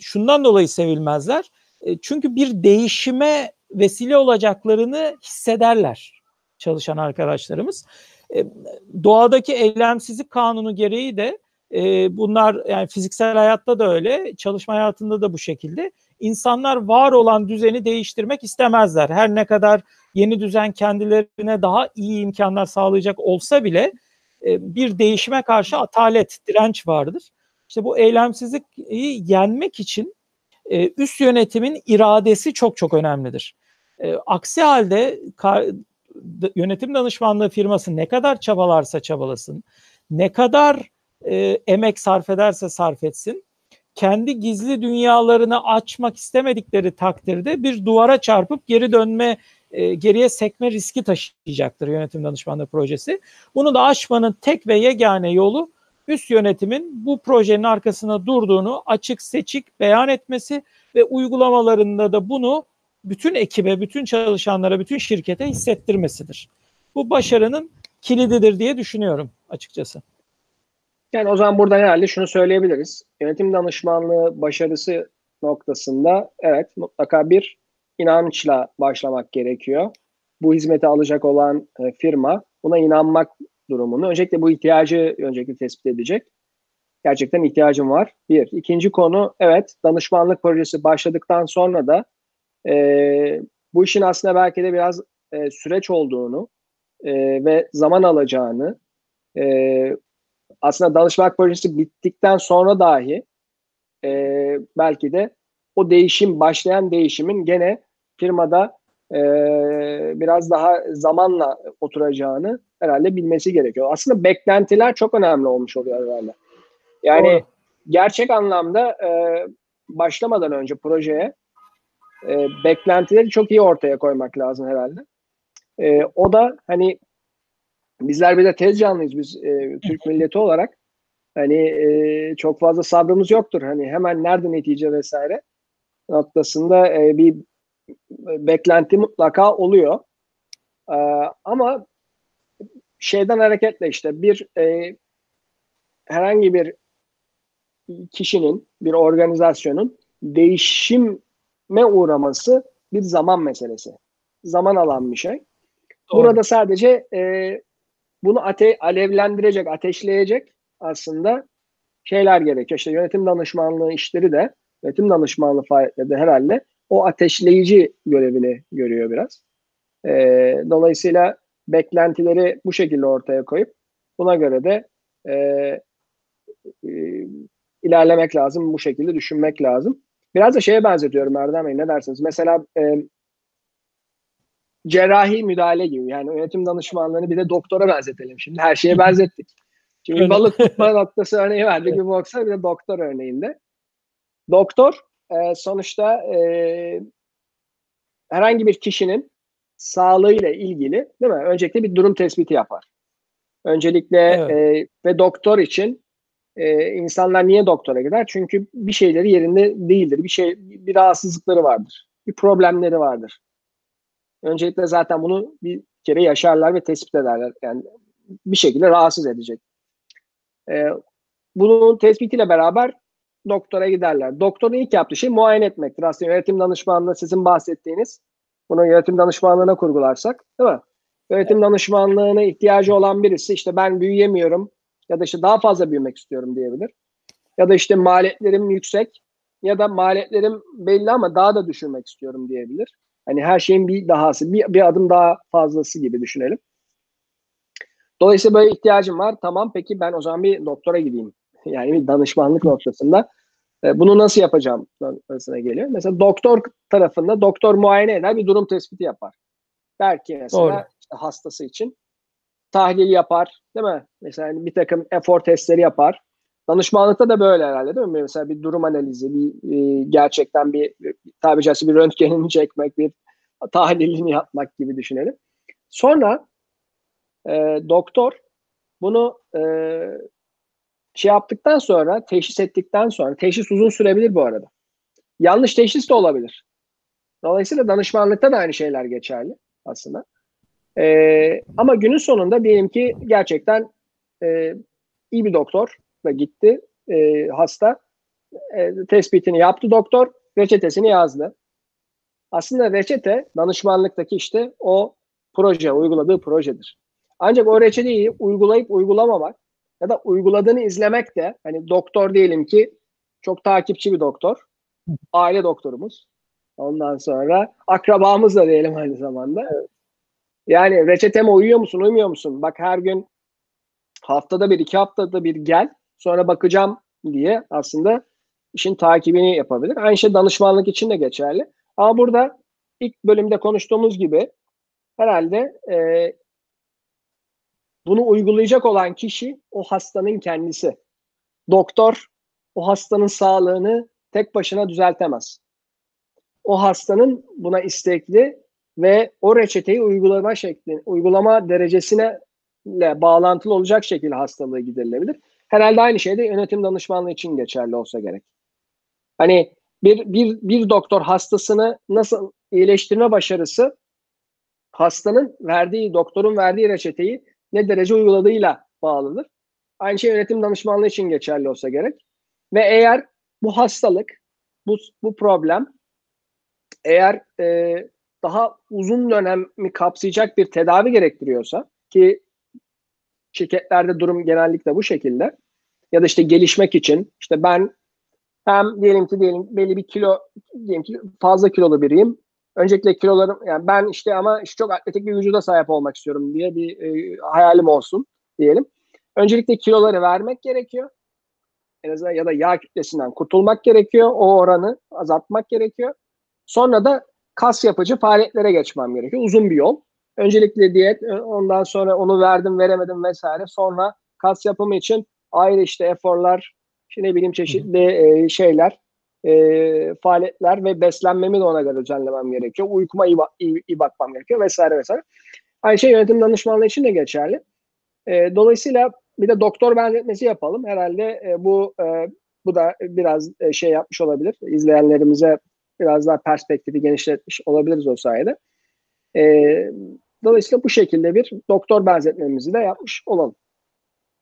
Şundan dolayı sevilmezler. E, çünkü bir değişime vesile olacaklarını hissederler çalışan arkadaşlarımız. E, doğadaki eylemsizlik kanunu gereği de e, bunlar, yani fiziksel hayatta da öyle, çalışma hayatında da bu şekilde. İnsanlar var olan düzeni değiştirmek istemezler. Her ne kadar yeni düzen kendilerine daha iyi imkanlar sağlayacak olsa bile bir değişime karşı atalet, direnç vardır. İşte bu eylemsizliği yenmek için üst yönetimin iradesi çok çok önemlidir. Aksi halde yönetim danışmanlığı firması ne kadar çabalarsa çabalasın, ne kadar emek sarf ederse sarf etsin, kendi gizli dünyalarını açmak istemedikleri takdirde bir duvara çarpıp geri dönme, e, geriye sekme riski taşıyacaktır yönetim danışmanlığı projesi. Bunu da aşmanın tek ve yegane yolu üst yönetimin bu projenin arkasına durduğunu açık seçik beyan etmesi ve uygulamalarında da bunu bütün ekibe, bütün çalışanlara, bütün şirkete hissettirmesidir. Bu başarının kilididir diye düşünüyorum açıkçası. Yani o zaman buradan herhalde şunu söyleyebiliriz. Yönetim danışmanlığı başarısı noktasında evet mutlaka bir inançla başlamak gerekiyor. Bu hizmeti alacak olan e, firma buna inanmak durumunu. Öncelikle bu ihtiyacı öncelikle tespit edecek. Gerçekten ihtiyacım var. Bir. İkinci konu, evet, danışmanlık projesi başladıktan sonra da e, bu işin aslında belki de biraz e, süreç olduğunu e, ve zaman alacağını e, aslında danışmanlık projesi bittikten sonra dahi e, belki de o değişim, başlayan değişimin gene firmada e, biraz daha zamanla oturacağını herhalde bilmesi gerekiyor. Aslında beklentiler çok önemli olmuş oluyor herhalde. Yani doğru. Gerçek anlamda e, başlamadan önce projeye e, beklentileri çok iyi ortaya koymak lazım herhalde. E, o da hani bizler bir de tez canlıyız biz e, Türk milleti olarak. Hani e, çok fazla sabrımız yoktur. Hani hemen nerede netice vesaire noktasında e, bir beklenti mutlaka oluyor. E, ama şeyden hareketle işte bir e, herhangi bir kişinin, bir organizasyonun değişime uğraması bir zaman meselesi. Zaman alan bir şey. Doğru. Burada sadece e, bunu ate alevlendirecek, ateşleyecek aslında şeyler gerekiyor. İşte yönetim danışmanlığı işleri de, yönetim danışmanlığı faaliyetleri de herhalde o ateşleyici görevini görüyor biraz. E, dolayısıyla beklentileri bu şekilde ortaya koyup buna göre de e, e, ilerlemek lazım, bu şekilde düşünmek lazım. Biraz da şeye benzetiyorum Erdem Bey, ne dersiniz? Mesela e, cerrahi müdahale gibi. Yani yönetim danışmanlığını bir de doktora benzetelim. Şimdi her şeye benzettik. Şimdi balık tutma noktası örneği verdik. Bir boksa bir de doktor örneğinde. Doktor e, sonuçta e, herhangi bir kişinin sağlığıyla ilgili, değil mi? Öncelikle bir durum tespiti yapar. Öncelikle evet. e, ve doktor için e, insanlar niye doktora gider? Çünkü bir şeyleri yerinde değildir. Bir şey, bir rahatsızlıkları vardır. Bir problemleri vardır. Öncelikle zaten bunu bir kere yaşarlar ve tespit ederler. Yani bir şekilde rahatsız edecek. Ee, bunun tespitiyle beraber doktora giderler. Doktorun ilk yaptığı şey muayene etmektir. Aslında yönetim danışmanlığı sizin bahsettiğiniz, bunu yönetim danışmanlığına kurgularsak, değil mi? Yönetim danışmanlığına ihtiyacı olan birisi işte ben büyüyemiyorum ya da işte daha fazla büyümek istiyorum diyebilir. Ya da işte maliyetlerim yüksek ya da maliyetlerim belli ama daha da düşürmek istiyorum diyebilir. Hani her şeyin bir dahası, bir, bir adım daha fazlası gibi düşünelim. Dolayısıyla böyle ihtiyacım var. Tamam, peki ben o zaman bir doktora gideyim. Yani bir danışmanlık noktasında Bunu nasıl yapacağım arasına geliyor. Mesela doktor tarafında doktor muayene eder, bir durum tespiti yapar. Belki mesela işte hastası için tahlil yapar, değil mi? Mesela bir takım efor testleri yapar. Danışmanlıkta da böyle herhalde, değil mi? Mesela bir durum analizi, bir e, gerçekten bir tabi caizse bir röntgenini çekmek, bir tahlilini yapmak gibi düşünelim. Sonra e, doktor bunu e, şey yaptıktan sonra, teşhis ettikten sonra, teşhis uzun sürebilir bu arada. Yanlış teşhis de olabilir. Dolayısıyla danışmanlıkta da aynı şeyler geçerli aslında. E, ama günün sonunda diyelim ki gerçekten e, iyi bir doktor da gitti e, hasta. E, tespitini yaptı doktor, reçetesini yazdı. Aslında reçete danışmanlıktaki işte o proje, uyguladığı projedir. Ancak o reçeteyi uygulayıp uygulamamak ya da uyguladığını izlemek de, hani doktor diyelim ki çok takipçi bir doktor, aile doktorumuz. Ondan sonra akrabamız da diyelim aynı zamanda. Yani reçeteme uyuyor musun, uymuyor musun? Bak her gün haftada bir, iki haftada bir gel, sonra bakacağım diye aslında işin takibini yapabilir. Aynı şey danışmanlık için de geçerli. Ama burada ilk bölümde konuştuğumuz gibi herhalde e, bunu uygulayacak olan kişi o hastanın kendisi. Doktor o hastanın sağlığını tek başına düzeltemez. O hastanın buna istekli ve o reçeteyi uygulama şekli, uygulama derecesine ile bağlantılı olacak şekilde hastalığı giderilebilir. Herhalde aynı şey de yönetim danışmanlığı için geçerli olsa gerek. Hani bir, bir, bir doktor hastasını nasıl iyileştirme başarısı hastanın verdiği, doktorun verdiği reçeteyi ne derece uyguladığıyla bağlıdır. Aynı şey yönetim danışmanlığı için geçerli olsa gerek. Ve eğer bu hastalık, bu, bu problem eğer e, daha uzun dönemi kapsayacak bir tedavi gerektiriyorsa, ki şirketlerde durum genellikle bu şekilde, ya da işte gelişmek için işte ben hem diyelim ki diyelim belli bir kilo, diyelim ki fazla kilolu biriyim. Öncelikle kilolarım, yani ben işte ama işte çok atletik bir vücuda sahip olmak istiyorum diye bir e, hayalim olsun diyelim. Öncelikle kiloları vermek gerekiyor. En azından ya da yağ kütlesinden kurtulmak gerekiyor. O oranı azaltmak gerekiyor. Sonra da kas yapıcı faaliyetlere geçmem gerekiyor. Uzun bir yol. Öncelikle diyet, ondan sonra onu verdim, veremedim vesaire. Sonra kas yapımı için ayrı işte eforlar, ne bileyim çeşitli e, şeyler, e, faaliyetler ve beslenmemi de ona göre düzenlemem gerekiyor. Uykuma iyi, bak, iyi, iyi bakmam gerekiyor vesaire vesaire. Aynı şey yönetim danışmanlığı için de geçerli. E, dolayısıyla bir de doktor benzetmesi yapalım. Herhalde e, bu e, bu da biraz e, şey yapmış olabilir. İzleyenlerimize biraz daha perspektifi genişletmiş olabiliriz o sayede. E, dolayısıyla bu şekilde bir doktor benzetmemizi de yapmış olalım.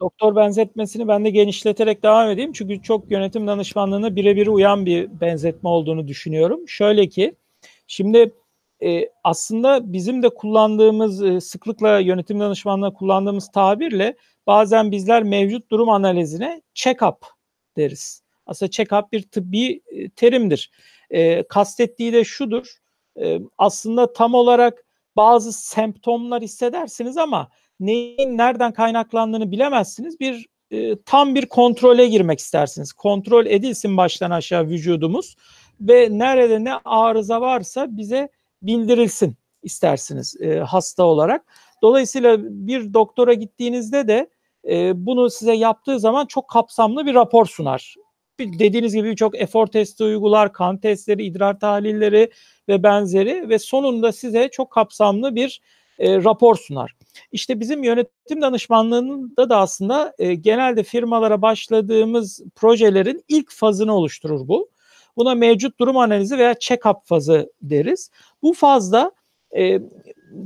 Doktor benzetmesini ben de genişleterek devam edeyim. Çünkü çok yönetim danışmanlığına birebir uyan bir benzetme olduğunu düşünüyorum. Şöyle ki, şimdi e, aslında bizim de kullandığımız, e, sıklıkla yönetim danışmanlığına kullandığımız tabirle bazen bizler mevcut durum analizine check-up deriz. Aslında check-up bir tıbbi terimdir. E, kastettiği de şudur, e, aslında tam olarak bazı semptomlar hissedersiniz ama neyin nereden kaynaklandığını bilemezsiniz. Bir e, tam bir kontrole girmek istersiniz. Kontrol edilsin baştan aşağı vücudumuz ve nerede ne arıza varsa bize bildirilsin istersiniz e, hasta olarak. Dolayısıyla bir doktora gittiğinizde de e, bunu size yaptığı zaman çok kapsamlı bir rapor sunar. Dediğiniz gibi birçok efor testi uygular, kan testleri, idrar tahlilleri ve benzeri ve sonunda size çok kapsamlı bir E, rapor sunar. İşte bizim yönetim danışmanlığında da aslında e, genelde firmalara başladığımız projelerin ilk fazını oluşturur bu. Buna mevcut durum analizi veya check-up fazı deriz. Bu fazda e,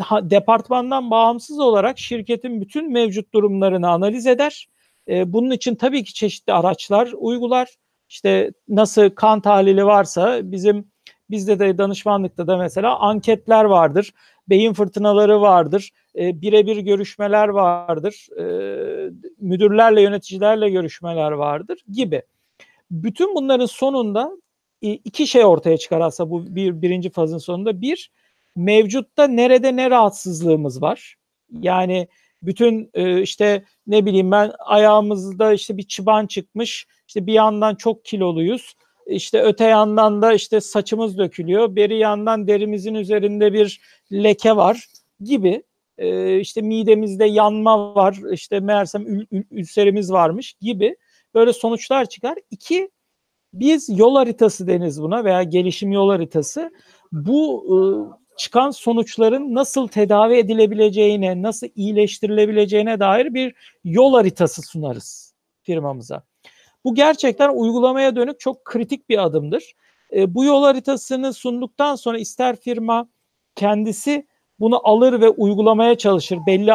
ha, departmandan bağımsız olarak şirketin bütün mevcut durumlarını analiz eder. E, bunun için tabii ki çeşitli araçlar uygular. İşte nasıl kan tahlili varsa bizim Bizde de danışmanlıkta da mesela anketler vardır, beyin fırtınaları vardır, e, birebir görüşmeler vardır, e, müdürlerle, yöneticilerle görüşmeler vardır gibi. Bütün bunların sonunda e, iki şey ortaya çıkar aslında bu bir, birinci fazın sonunda. Bir, mevcutta nerede ne rahatsızlığımız var? Yani bütün e, işte ne bileyim ben ayağımızda işte bir çıban çıkmış, işte bir yandan çok kiloluyuz, işte öte yandan da işte saçımız dökülüyor, beri yandan derimizin üzerinde bir leke var gibi, e, işte midemizde yanma var, işte meğersem ül ül ülserimiz varmış gibi böyle sonuçlar çıkar. İki, biz yol haritası deniz buna veya gelişim yol haritası. Bu e, çıkan sonuçların nasıl tedavi edilebileceğine, nasıl iyileştirilebileceğine dair bir yol haritası sunarız firmamıza. Bu gerçekten uygulamaya dönük çok kritik bir adımdır. E, bu yol haritasını sunduktan sonra ister firma kendisi bunu alır ve uygulamaya çalışır belli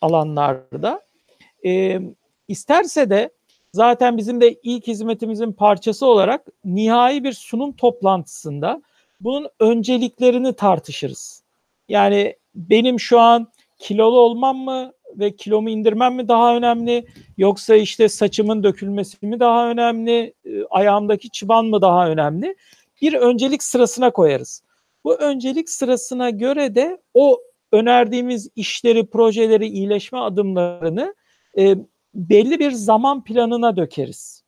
alanlarda. E, isterse de zaten bizim de ilk hizmetimizin parçası olarak nihai bir sunum toplantısında bunun önceliklerini tartışırız. Yani benim şu an kilolu olmam mı ve kilomu indirmem mi daha önemli, yoksa işte saçımın dökülmesi mi daha önemli, ayağımdaki çıban mı daha önemli? Bir öncelik sırasına koyarız. Bu öncelik sırasına göre de o önerdiğimiz işleri, projeleri, iyileşme adımlarını e, belli bir zaman planına dökeriz.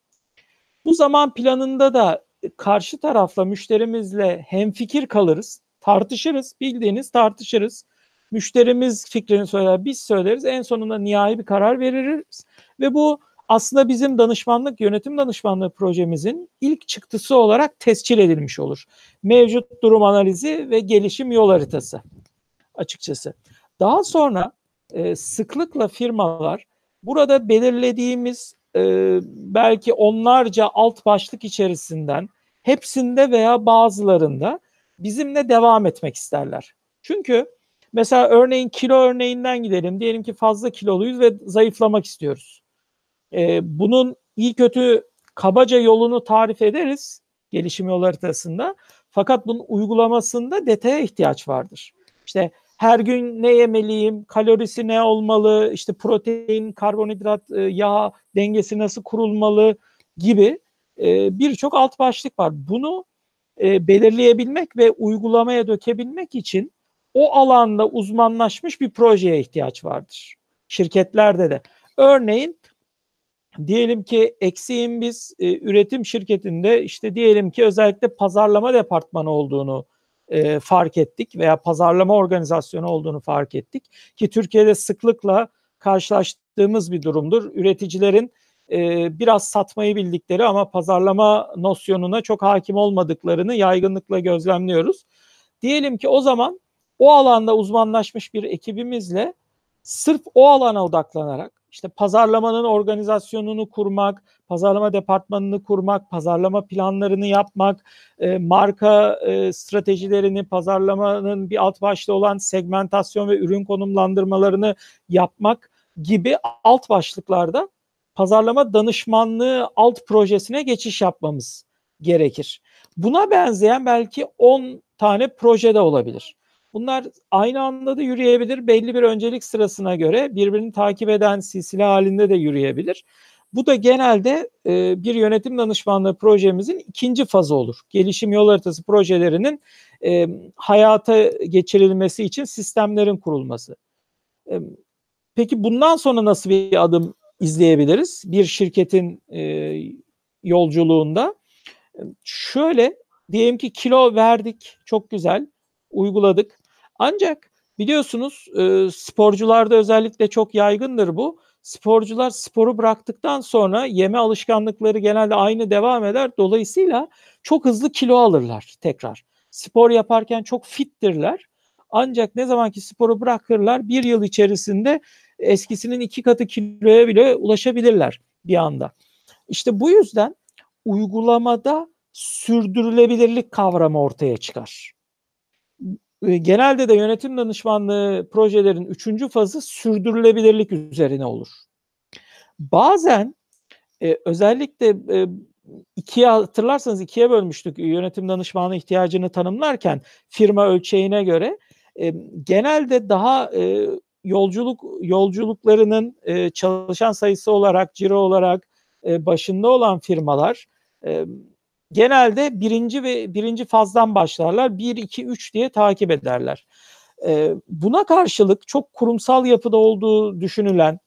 Bu zaman planında da karşı tarafla, müşterimizle hemfikir kalırız, tartışırız, bildiğiniz tartışırız. Müşterimiz fikrini söyler, biz söyleriz. En sonunda nihai bir karar veririz ve bu aslında bizim danışmanlık, yönetim danışmanlığı projemizin ilk çıktısı olarak tescil edilmiş olur. Mevcut durum analizi ve gelişim yol haritası açıkçası. Daha sonra e, sıklıkla firmalar burada belirlediğimiz e, belki onlarca alt başlık içerisinden hepsinde veya bazılarında bizimle devam etmek isterler. Çünkü mesela örneğin kilo örneğinden gidelim. Diyelim ki fazla kiloluyuz ve zayıflamak istiyoruz. E, bunun iyi kötü kabaca yolunu tarif ederiz gelişim yol haritasında. Fakat bunun uygulamasında detaya ihtiyaç vardır. İşte her gün ne yemeliyim, kalorisi ne olmalı, işte protein, karbonhidrat, yağ dengesi nasıl kurulmalı gibi birçok alt başlık var. Bunu belirleyebilmek ve uygulamaya dökebilmek için o alanda uzmanlaşmış bir projeye ihtiyaç vardır. Şirketlerde de. Örneğin diyelim ki eksiğin biz üretim şirketinde işte diyelim ki özellikle pazarlama departmanı olduğunu E, fark ettik veya pazarlama organizasyonu olduğunu fark ettik ki Türkiye'de sıklıkla karşılaştığımız bir durumdur. Üreticilerin e, biraz satmayı bildikleri ama pazarlama nosyonuna çok hakim olmadıklarını yaygınlıkla gözlemliyoruz. Diyelim ki o zaman o alanda uzmanlaşmış bir ekibimizle sırf o alana odaklanarak işte pazarlamanın organizasyonunu kurmak, pazarlama departmanını kurmak, pazarlama planlarını yapmak, e, marka e, stratejilerini, pazarlamanın bir alt başlığı olan segmentasyon ve ürün konumlandırmalarını yapmak gibi alt başlıklarda pazarlama danışmanlığı alt projesine geçiş yapmamız gerekir. Buna benzeyen belki on tane proje de olabilir. Bunlar aynı anda da yürüyebilir. Belli bir öncelik sırasına göre birbirini takip eden silsile halinde de yürüyebilir. Bu da genelde e, bir yönetim danışmanlığı projemizin ikinci fazı olur. Gelişim yol haritası projelerinin e, hayata geçirilmesi için sistemlerin kurulması. E, peki bundan sonra nasıl bir adım izleyebiliriz bir şirketin e, yolculuğunda? E, şöyle diyelim ki kilo verdik, çok güzel uyguladık. Ancak biliyorsunuz e, sporcularda özellikle çok yaygındır bu. Sporcular sporu bıraktıktan sonra yeme alışkanlıkları genelde aynı devam eder. Dolayısıyla çok hızlı kilo alırlar tekrar. Spor yaparken çok fittirler. Ancak ne zamanki sporu bırakırlar bir yıl içerisinde eskisinin iki katı kiloya bile ulaşabilirler bir anda. İşte bu yüzden uygulamada sürdürülebilirlik kavramı ortaya çıkar. Genelde de yönetim danışmanlığı projelerin üçüncü fazı sürdürülebilirlik üzerine olur. Bazen e, özellikle e, ikiye hatırlarsanız ikiye bölmüştük yönetim danışmanlığı ihtiyacını tanımlarken firma ölçeğine göre e, genelde daha e, yolculuk yolculuklarının e, çalışan sayısı olarak, ciro olarak e, başında olan firmalar e, genelde birinci ve birinci fazdan başlarlar. bir, iki, üç diye takip ederler. E, buna karşılık çok kurumsal yapıda olduğu düşünülen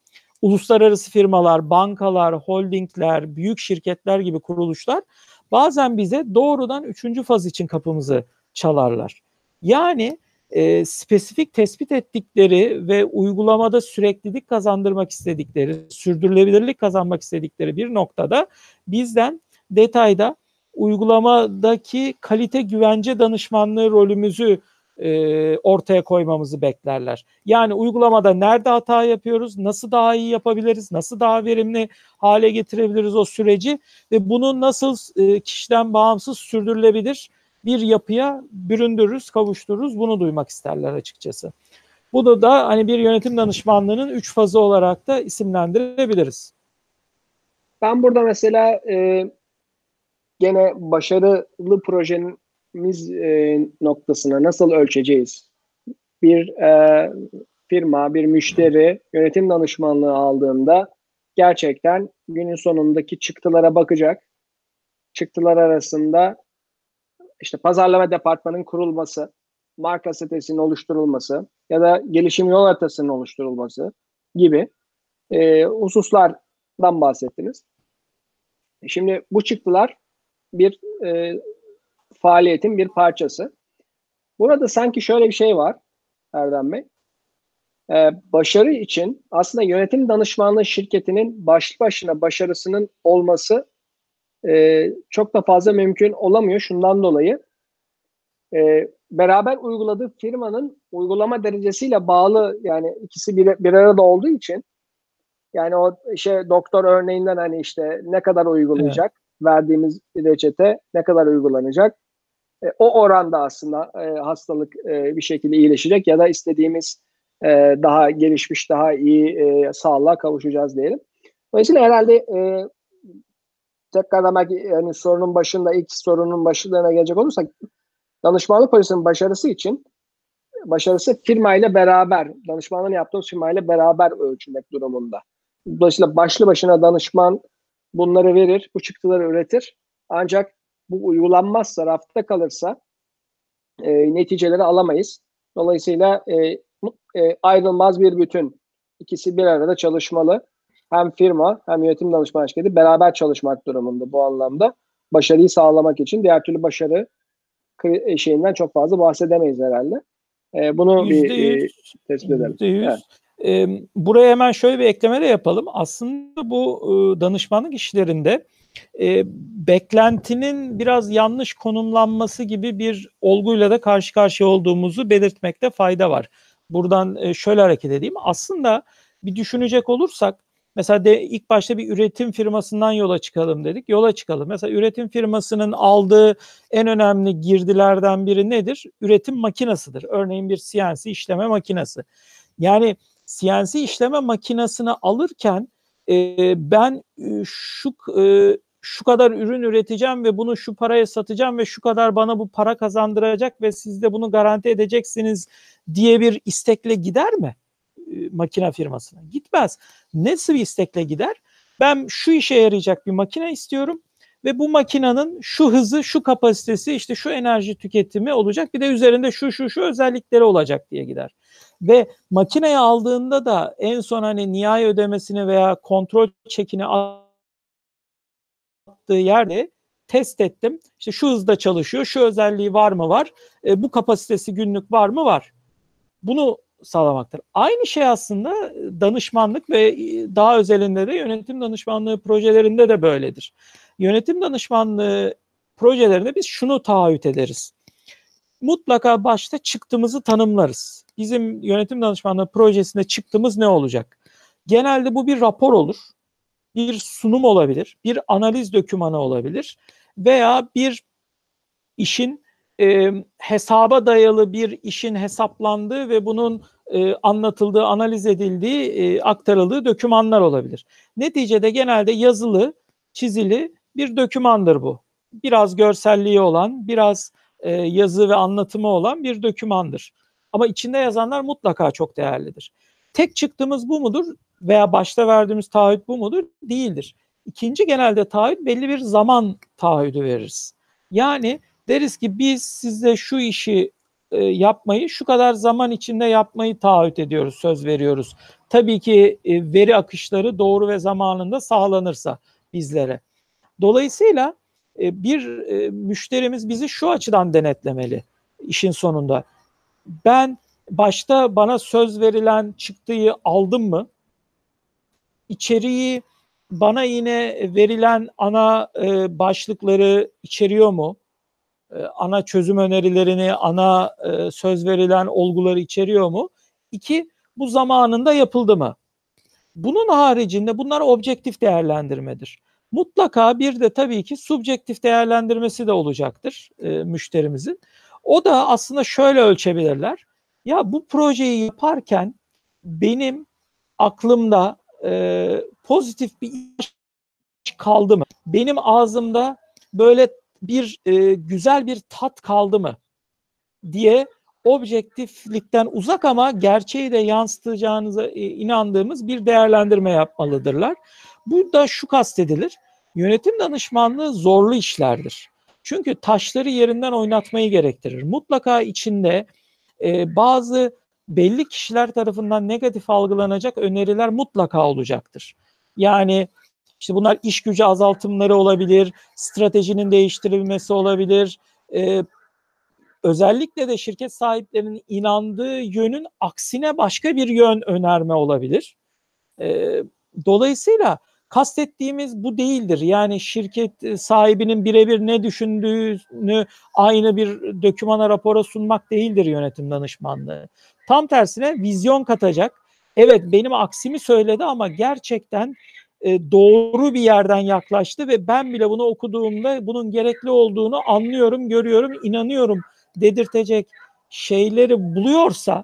uluslararası firmalar, bankalar, holdingler, büyük şirketler gibi kuruluşlar bazen bize doğrudan üçüncü faz için kapımızı çalarlar. Yani e, spesifik tespit ettikleri ve uygulamada süreklilik kazandırmak istedikleri, sürdürülebilirlik kazanmak istedikleri bir noktada bizden detayda uygulamadaki kalite güvence danışmanlığı rolümüzü e, ortaya koymamızı beklerler. Yani uygulamada nerede hata yapıyoruz, nasıl daha iyi yapabiliriz, nasıl daha verimli hale getirebiliriz o süreci ve bunu nasıl e, kişiden bağımsız sürdürülebilir bir yapıya büründürürüz, kavuştururuz. Bunu duymak isterler açıkçası. Bunu da hani bir yönetim danışmanlığının üç fazı olarak da isimlendirebiliriz. Ben burada mesela e, gene başarılı projemiz e, noktasına nasıl ölçeceğiz? Bir e, firma, bir müşteri yönetim danışmanlığı aldığında gerçekten günün sonundaki çıktılara bakacak. Çıktılar arasında İşte pazarlama departmanının kurulması, marka stratejisinin oluşturulması ya da gelişim yol haritasının oluşturulması gibi e, hususlardan bahsettiniz. Şimdi bu çıktılar bir e, faaliyetin bir parçası. Burada sanki şöyle bir şey var Erdem Bey. E, başarı için aslında yönetim danışmanlığı şirketinin başlı başına başarısının olması Ee, çok da fazla mümkün olamıyor şundan dolayı. Ee, beraber uyguladığı firmanın uygulama derecesiyle bağlı, yani ikisi bir, bir arada olduğu için, yani o şey doktor örneğinden hani işte ne kadar uygulayacak, evet, verdiğimiz reçete ne kadar uygulanacak, e, o oranda aslında e, hastalık e, bir şekilde iyileşecek ya da istediğimiz e, daha gelişmiş, daha iyi e, sağlığa kavuşacağız diyelim. Dolayısıyla herhalde e, tekrardan belki yani sorunun başında, ilk sorunun başlarına gelecek olursak, danışmanlık projesinin başarısı için başarısı firmayla beraber, danışmanlığını yaptığımız firmayla beraber ölçülmek durumunda. Dolayısıyla başlı başına danışman bunları verir, bu çıktıları üretir. Ancak bu uygulanmazsa, rafta kalırsa e, neticeleri alamayız. Dolayısıyla e, e, ayrılmaz bir bütün. İkisi bir arada çalışmalı. Hem firma hem yönetim danışmanlığı şirketi beraber çalışmak durumunda bu anlamda. Başarıyı sağlamak için diğer türlü başarı şeyinden çok fazla bahsedemeyiz herhalde. Ee, bunu bir e, tespit edelim. Evet. Ee, buraya hemen şöyle bir ekleme de yapalım. Aslında bu e, danışmanlık işlerinde e, beklentinin biraz yanlış konumlanması gibi bir olguyla da karşı karşıya olduğumuzu belirtmekte fayda var. Buradan e, şöyle hareket edeyim. Aslında bir düşünecek olursak, mesela de ilk başta bir üretim firmasından yola çıkalım dedik. Yola çıkalım. Mesela üretim firmasının aldığı en önemli girdilerden biri nedir? Üretim makinasıdır. Örneğin bir C N C işleme makinası. Yani C N C işleme makinasını alırken e, ben şu e, şu kadar ürün üreteceğim ve bunu şu paraya satacağım ve şu kadar bana bu para kazandıracak ve siz de bunu garanti edeceksiniz diye bir istekle gider mi makine firmasına? Gitmez. Nasıl bir istekle gider? Ben şu işe yarayacak bir makine istiyorum ve bu makinenin şu hızı, şu kapasitesi, işte şu enerji tüketimi olacak, bir de üzerinde şu şu şu özellikleri olacak diye gider. Ve makineyi aldığında da en son hani nihai ödemesini veya kontrol çekini attığı yerde test ettim. İşte şu hızda çalışıyor, şu özelliği var mı var, e, bu kapasitesi günlük var mı var. Bunu sağlamaktır. Aynı şey aslında danışmanlık ve daha özelinde de yönetim danışmanlığı projelerinde de böyledir. Yönetim danışmanlığı projelerinde biz şunu taahhüt ederiz. Mutlaka başta çıktımızı tanımlarız. Bizim yönetim danışmanlığı projesinde çıktımız ne olacak? Genelde bu bir rapor olur, bir sunum olabilir, bir analiz dokümanı olabilir veya bir işin E, hesaba dayalı bir işin hesaplandığı ve bunun e, anlatıldığı, analiz edildiği, e, aktarıldığı dokümanlar olabilir. Neticede genelde yazılı, çizili bir dokümandır bu. Biraz görselliği olan, biraz e, yazı ve anlatımı olan bir dokümandır. Ama içinde yazanlar mutlaka çok değerlidir. Tek çıktığımız bu mudur veya başta verdiğimiz taahhüt bu mudur? Değildir. İkinci genelde taahhüt, belli bir zaman taahhüdü veririz. Yani deriz ki biz size şu işi e, yapmayı şu kadar zaman içinde yapmayı taahhüt ediyoruz, söz veriyoruz. Tabii ki e, veri akışları doğru ve zamanında sağlanırsa bizlere. Dolayısıyla e, bir e, müşterimiz bizi şu açıdan denetlemeli işin sonunda. Ben başta bana söz verilen çıktıyı aldım mı? İçeriği bana yine verilen ana e, başlıkları içeriyor mu? E, ana çözüm önerilerini, ana e, söz verilen olguları içeriyor mu? İki, bu zamanında yapıldı mı? Bunun haricinde bunlar objektif değerlendirmedir. Mutlaka bir de tabii ki subjektif değerlendirmesi de olacaktır e, müşterimizin. O da aslında şöyle ölçebilirler. Ya bu projeyi yaparken benim aklımda e, pozitif bir iş kaldı mı? Benim ağzımda böyle bir e, güzel bir tat kaldı mı? Diye objektiflikten uzak ama gerçeği de yansıtacağınıza e, inandığımız bir değerlendirme yapmalıdırlar. Burada şu kastedilir. Yönetim danışmanlığı zorlu işlerdir. Çünkü taşları yerinden oynatmayı gerektirir. Mutlaka içinde e, bazı belli kişiler tarafından negatif algılanacak öneriler mutlaka olacaktır. Yani işte bunlar iş gücü azaltımları olabilir, stratejinin değiştirilmesi olabilir. E, özellikle de şirket sahiplerinin inandığı yönün aksine başka bir yön önerme olabilir. E, dolayısıyla kastettiğimiz bu değildir. Yani şirket sahibinin birebir ne düşündüğünü aynı bir dokümana, rapora sunmak değildir yönetim danışmanlığı. Tam tersine vizyon katacak. Evet, benim aksimi söyledi ama gerçekten e, doğru bir yerden yaklaştı ve ben bile bunu okuduğumda bunun gerekli olduğunu anlıyorum, görüyorum, inanıyorum dedirtecek şeyleri buluyorsa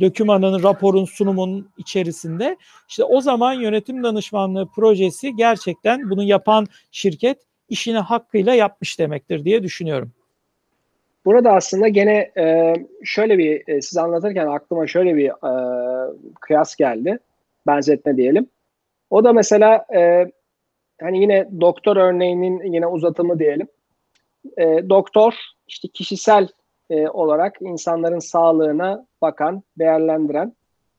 dokümanın, raporun, sunumun içerisinde, işte o zaman yönetim danışmanlığı projesi gerçekten bunu yapan şirket işini hakkıyla yapmış demektir diye düşünüyorum. Burada aslında gene şöyle bir, siz anlatırken aklıma şöyle bir kıyas geldi, benzetme diyelim. O da mesela hani yine doktor örneğinin yine uzatımı diyelim. Doktor işte kişisel olarak insanların sağlığına bakan, değerlendiren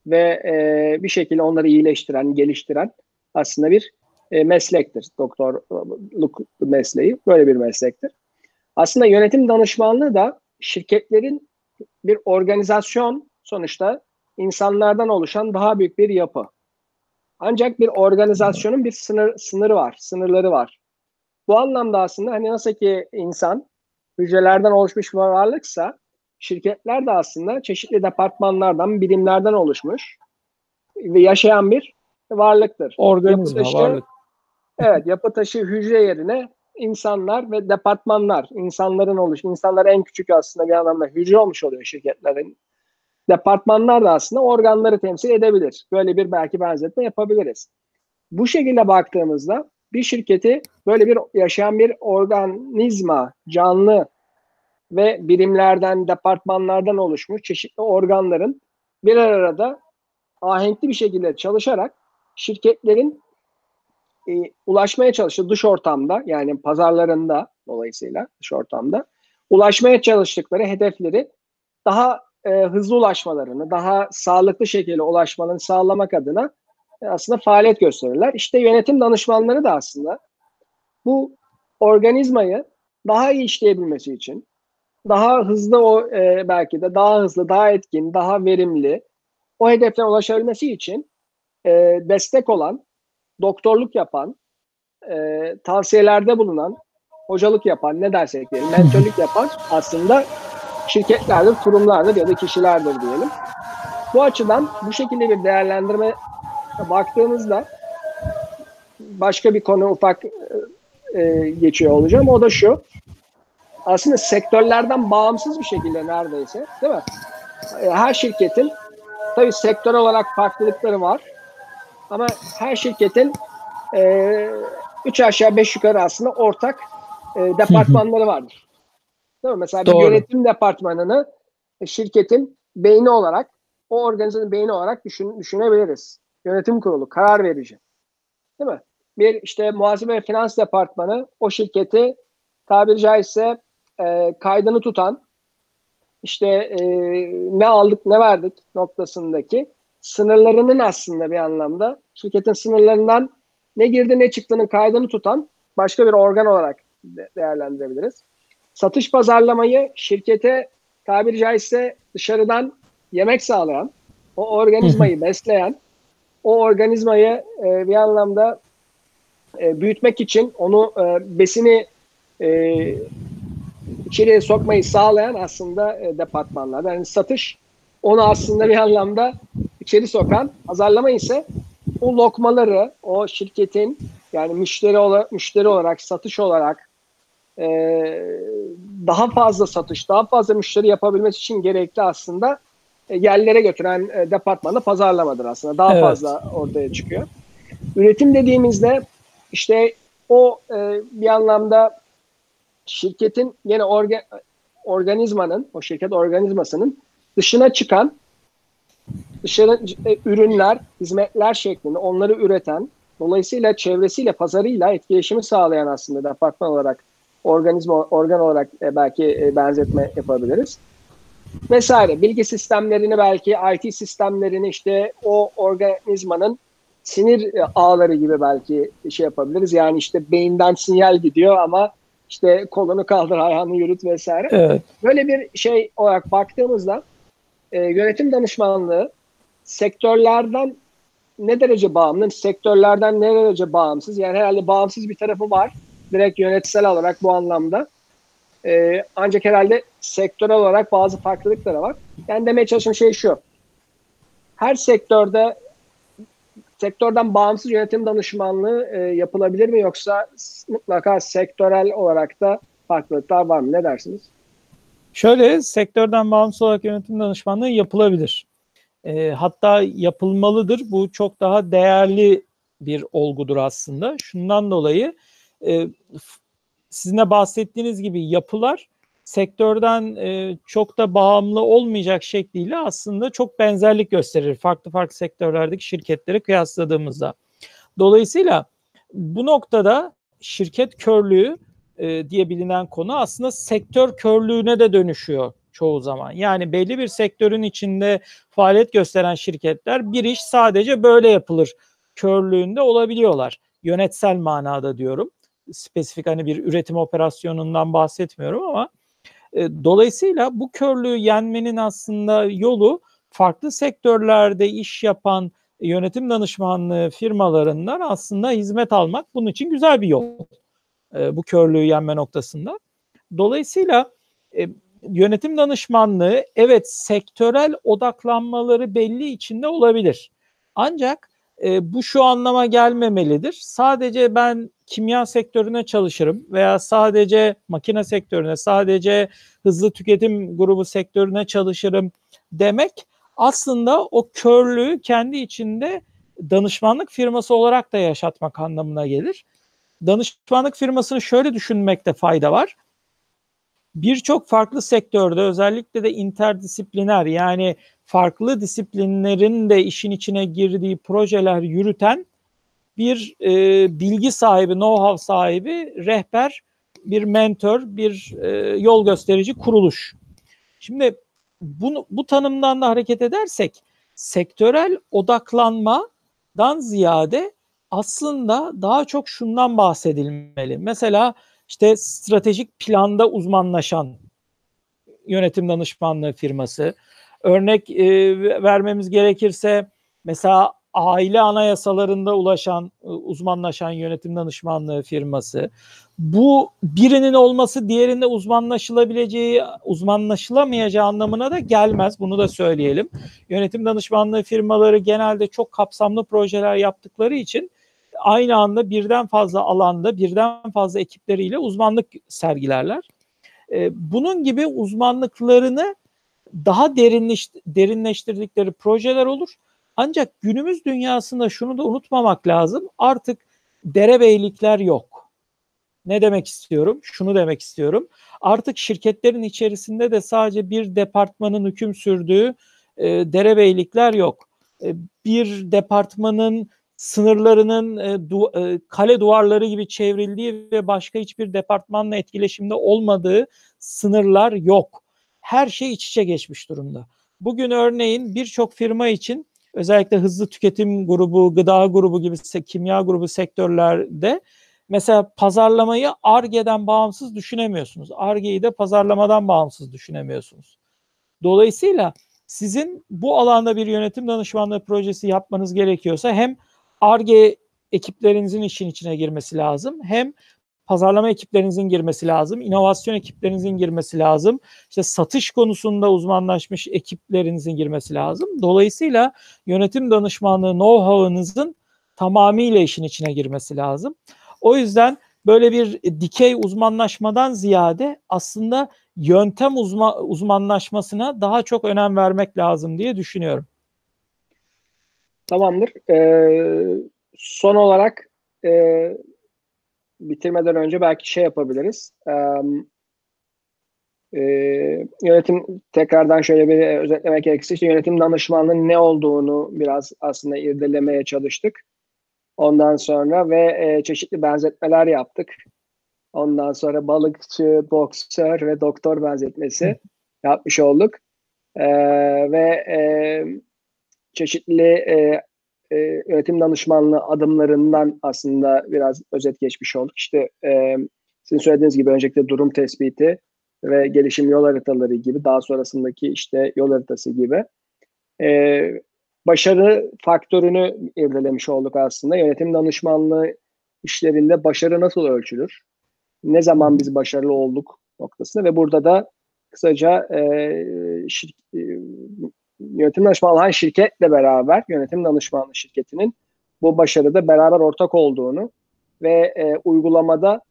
ve e, bir şekilde onları iyileştiren, geliştiren aslında bir e, meslektir. Doktorluk mesleği böyle bir meslektir. Aslında yönetim danışmanlığı da şirketlerin bir organizasyon, sonuçta insanlardan oluşan daha büyük bir yapı. Ancak bir organizasyonun bir sınır, sınırı var, sınırları var. Bu anlamda aslında hani nasıl ki insan hücrelerden oluşmuş bir varlıksa, şirketler de aslında çeşitli departmanlardan, bilimlerden oluşmuş ve yaşayan bir varlıktır. Organizma, yapı taşı, varlık. Evet, yapı taşı hücre yerine insanlar ve departmanlar, insanların oluş, insanlar en küçük aslında bir anlamda hücre olmuş oluyor şirketlerin. Departmanlar da aslında organları temsil edebilir. Böyle bir belki benzetme yapabiliriz. Bu şekilde baktığımızda bir şirketi böyle bir yaşayan bir organizma, canlı ve birimlerden, departmanlardan oluşmuş çeşitli organların bir arada ahenkli bir şekilde çalışarak şirketlerin e, ulaşmaya çalıştığı dış ortamda, yani pazarlarında, dolayısıyla dış ortamda ulaşmaya çalıştıkları hedefleri daha e, hızlı ulaşmalarını, daha sağlıklı şekilde ulaşmalarını sağlamak adına e, aslında faaliyet gösterirler. İşte yönetim danışmanları da aslında bu organizmayı daha iyi işleyebilmesi için, daha hızlı o e, belki de daha hızlı, daha etkin, daha verimli o hedeflere ulaşabilmesi için e, destek olan, doktorluk yapan, e, tavsiyelerde bulunan, hocalık yapan, ne dersek diyelim, mentörlük yapan aslında şirketlerdir, kurumlardır ya da kişilerdir diyelim. Bu açıdan bu şekilde bir değerlendirme baktığımızda başka bir konu ufak e, geçiyor olacağım. O da şu. Aslında sektörlerden bağımsız bir şekilde neredeyse, değil mi? Her şirketin tabii sektör olarak farklılıkları var. Ama her şirketin e, üç aşağı beş yukarı aslında ortak e, departmanları vardır. Değil mi? Mesela bir yönetim departmanını şirketin beyni olarak, o organizasyonun beyni olarak düşün, düşünebiliriz. Yönetim kurulu, karar verici. Değil mi? Bir işte muhasebe ve finans departmanı o şirketi tabiri caizse E, kaydını tutan, işte e, ne aldık ne verdik noktasındaki sınırlarının aslında bir anlamda şirketin sınırlarından ne girdi ne çıktığının kaydını tutan başka bir organ olarak de değerlendirebiliriz. Satış pazarlamayı şirkete tabiri caizse dışarıdan yemek sağlayan, o organizmayı besleyen, o organizmayı e, bir anlamda e, büyütmek için onu e, besini e, içeriye sokmayı sağlayan aslında e, departmanlar. Yani satış onu aslında bir anlamda içeri sokan, pazarlama ise o lokmaları, o şirketin yani müşteri olarak, müşteri olarak satış olarak e, daha fazla satış, daha fazla müşteri yapabilmesi için gerekli aslında yerlere götüren e, departmanda pazarlamadır aslında. Daha evet. fazla ortaya çıkıyor. Üretim dediğimizde işte o e, bir anlamda şirketin yine orga, organizmanın, o şirket organizmasının dışına çıkan dışarı e, ürünler, hizmetler şeklinde onları üreten, dolayısıyla çevresiyle, pazarıyla etkileşimi sağlayan aslında departman olarak, organizma organ olarak e, belki e, benzetme yapabiliriz. Vesaire bilgi sistemlerini, belki I T sistemlerini, işte o organizmanın sinir ağları gibi belki şey yapabiliriz. Yani işte beyinden sinyal gidiyor ama işte kolunu kaldır, ayağını yürüt vesaire. Evet. Böyle bir şey olarak baktığımızda e, yönetim danışmanlığı sektörlerden ne derece bağımlı, sektörlerden ne derece bağımsız? Yani herhalde bağımsız bir tarafı var direkt yönetsel olarak bu anlamda. Ee, ancak herhalde sektörel olarak bazı farklılıklar var. Yani demeye çalıştığım şey şu. Her sektörde sektörden bağımsız yönetim danışmanlığı e, yapılabilir mi? Yoksa mutlaka sektörel olarak da farklılıklar var mı? Ne dersiniz? Şöyle, sektörden bağımsız olarak yönetim danışmanlığı yapılabilir. E, hatta yapılmalıdır. Bu çok daha değerli bir olgudur aslında. Şundan dolayı e, sizin de bahsettiğiniz gibi yapılar sektörden e, çok da bağımlı olmayacak şekliyle aslında çok benzerlik gösterir farklı farklı sektörlerdeki şirketleri kıyasladığımızda. Dolayısıyla bu noktada şirket körlüğü e, diye bilinen konu aslında sektör körlüğüne de dönüşüyor çoğu zaman. Yani belli bir sektörün içinde faaliyet gösteren şirketler bir iş sadece böyle yapılır körlüğünde olabiliyorlar. Yönetsel manada diyorum. Spesifik hani bir üretim operasyonundan bahsetmiyorum ama e, dolayısıyla bu körlüğü yenmenin aslında yolu farklı sektörlerde iş yapan yönetim danışmanlığı firmalarından aslında hizmet almak, bunun için güzel bir yol e, bu körlüğü yenme noktasında. Dolayısıyla e, yönetim danışmanlığı evet sektörel odaklanmaları belli içinde olabilir ancak E, bu şu anlama gelmemelidir. Sadece ben kimya sektörüne çalışırım veya sadece makine sektörüne, sadece hızlı tüketim grubu sektörüne çalışırım demek aslında o körlüğü kendi içinde danışmanlık firması olarak da yaşatmak anlamına gelir. Danışmanlık firmasını şöyle düşünmekte fayda var. Birçok farklı sektörde, özellikle de interdisipliner, yani farklı disiplinlerin de işin içine girdiği projeler yürüten bir e, bilgi sahibi, know-how sahibi, rehber, bir mentor, bir e, yol gösterici kuruluş. Şimdi bunu, bu tanımdan da hareket edersek sektörel odaklanmadan ziyade aslında daha çok şundan bahsedilmeli. Mesela işte stratejik planda uzmanlaşan yönetim danışmanlığı firması. Örnek e, vermemiz gerekirse mesela aile anayasalarında ulaşan, uzmanlaşan yönetim danışmanlığı firması. Bu birinin olması diğerinde uzmanlaşılabileceği, uzmanlaşılamayacağı anlamına da gelmez. Bunu da söyleyelim. Yönetim danışmanlığı firmaları genelde çok kapsamlı projeler yaptıkları için aynı anda birden fazla alanda, birden fazla ekipleriyle uzmanlık sergilerler. Bunun gibi uzmanlıklarını daha derinleştirdikleri projeler olur. Ancak günümüz dünyasında şunu da unutmamak lazım. Artık derebeylikler yok. Ne demek istiyorum? Şunu demek istiyorum. Artık şirketlerin içerisinde de sadece bir departmanın hüküm sürdüğü derebeylikler yok. Bir departmanın sınırlarının e, du, e, kale duvarları gibi çevrildiği ve başka hiçbir departmanla etkileşimde olmadığı sınırlar yok. her şey iç içe geçmiş durumda. Bugün örneğin birçok firma için özellikle hızlı tüketim grubu, gıda grubu gibi kimya grubu sektörlerde mesela pazarlamayı Ar-Ge'den bağımsız düşünemiyorsunuz. Ar-Ge'yi de pazarlamadan bağımsız düşünemiyorsunuz. Dolayısıyla sizin bu alanda bir yönetim danışmanlığı projesi yapmanız gerekiyorsa hem Ar-Ge ekiplerinizin işin içine girmesi lazım, hem pazarlama ekiplerinizin girmesi lazım, inovasyon ekiplerinizin girmesi lazım, işte satış konusunda uzmanlaşmış ekiplerinizin girmesi lazım. Dolayısıyla yönetim danışmanlığı know-how'ınızın tamamıyla işin içine girmesi lazım. O yüzden böyle bir dikey uzmanlaşmadan ziyade aslında yöntem uzma, uzmanlaşmasına daha çok önem vermek lazım diye düşünüyorum. Tamamdır. Ee, son olarak e, bitirmeden önce belki şey yapabiliriz. Ee, yönetim tekrardan şöyle bir özetlemek gerekirse işte yönetim danışmanlığının ne olduğunu biraz aslında irdelemeye çalıştık. Ondan sonra ve e, çeşitli benzetmeler yaptık. Ondan sonra balıkçı, boksör ve doktor benzetmesi yapmış olduk. E, ve e, çeşitli e, e, yönetim danışmanlığı adımlarından aslında biraz özet geçmiş olduk. İşte e, sizin söylediğiniz gibi öncelikle durum tespiti ve gelişim yol haritaları gibi, daha sonrasındaki işte yol haritası gibi. Evet. Başarı faktörünü irdelemiş olduk aslında. Yönetim danışmanlığı işlerinde başarı nasıl ölçülür? Ne zaman biz başarılı olduk noktasında ve burada da kısaca e, şir, e, yönetim danışmanlığı şirketle beraber yönetim danışmanlığı şirketinin bu başarıda beraber ortak olduğunu ve e, uygulamada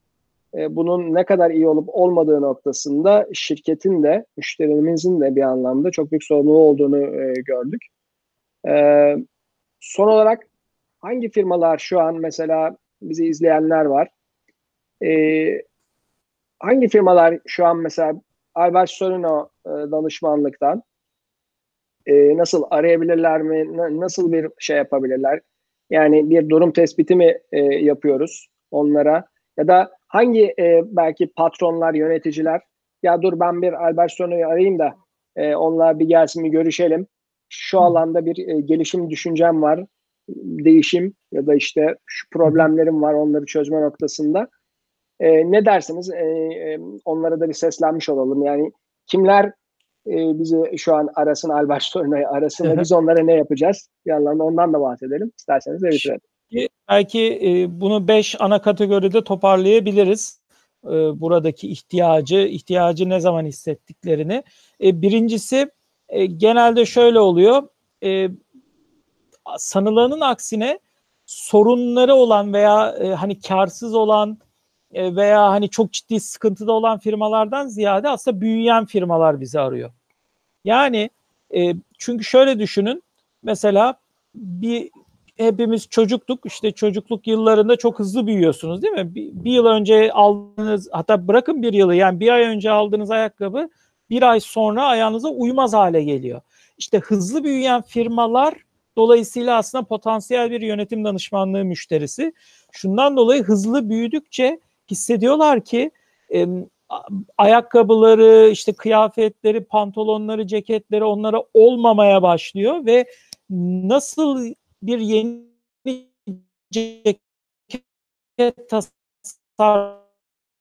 e, bunun ne kadar iyi olup olmadığı noktasında şirketin de müşterimizin de bir anlamda çok büyük sorumluluğu olduğunu e, gördük. Ee, son olarak hangi firmalar şu an mesela bizi izleyenler var? Ee, hangi firmalar şu an mesela Albert Solino e, danışmanlıktan e, nasıl arayabilirler mi? Nasıl bir şey yapabilirler? Yani bir durum tespiti mi e, yapıyoruz onlara? Ya da hangi e, belki patronlar, yöneticiler ya dur ben bir Albert Solino'yu arayayım da e, onunla bir gelsin, bir görüşelim. Şu alanda bir e, gelişim düşüncem var, değişim ya da işte şu problemlerim var, onları çözme noktasında. E, ne dersiniz? E, e, onlara da bir seslenmiş olalım. Yani kimler e, bizi şu an arasın, Albaç Solino'yu arasın ve biz onlara ne yapacağız? Bir anlamda ondan da bahsedelim. İsterseniz evet. Şimdi, belki e, bunu beş ana kategoride toparlayabiliriz. E, buradaki ihtiyacı, ihtiyacı ne zaman hissettiklerini. E, birincisi, genelde şöyle oluyor, e, sanılanın aksine sorunları olan veya e, hani karsız olan e, veya hani çok ciddi sıkıntıda olan firmalardan ziyade aslında büyüyen firmalar bizi arıyor. Yani e, çünkü şöyle düşünün, mesela bir hepimiz çocuktuk, işte çocukluk yıllarında çok hızlı büyüyorsunuz değil mi? Bir, bir yıl önce aldığınız, hatta bırakın bir yılı, yani bir ay önce aldığınız ayakkabı bir ay sonra ayağınıza uymaz hale geliyor. İşte hızlı büyüyen firmalar dolayısıyla aslında potansiyel bir yönetim danışmanlığı müşterisi. Şundan dolayı hızlı büyüdükçe hissediyorlar ki e, ayakkabıları, işte kıyafetleri, pantolonları, ceketleri onlara olmamaya başlıyor ve nasıl bir yeni ceket tasarlanıyor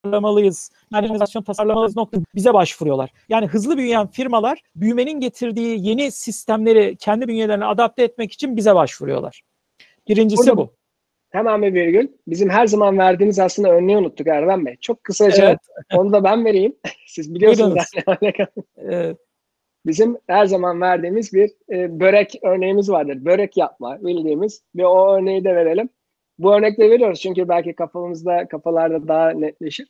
tasarlamalıyız, organizasyon tasarlamalıyız noktası bize başvuruyorlar. Yani hızlı büyüyen firmalar büyümenin getirdiği yeni sistemleri kendi bünyelerine adapte etmek için bize başvuruyorlar. Birincisi burada, bu. Hemen bir virgül. Bizim her zaman verdiğimiz aslında örneği unuttuk Erdem Bey. Çok kısaca evet. Onu da ben vereyim. Siz biliyorsunuz. Evet. Bizim her zaman verdiğimiz bir e, börek örneğimiz vardır. Börek yapma bildiğimiz ve o örneği de verelim. Bu örnekle veriyoruz çünkü belki kafamızda, kafalarda daha netleşir.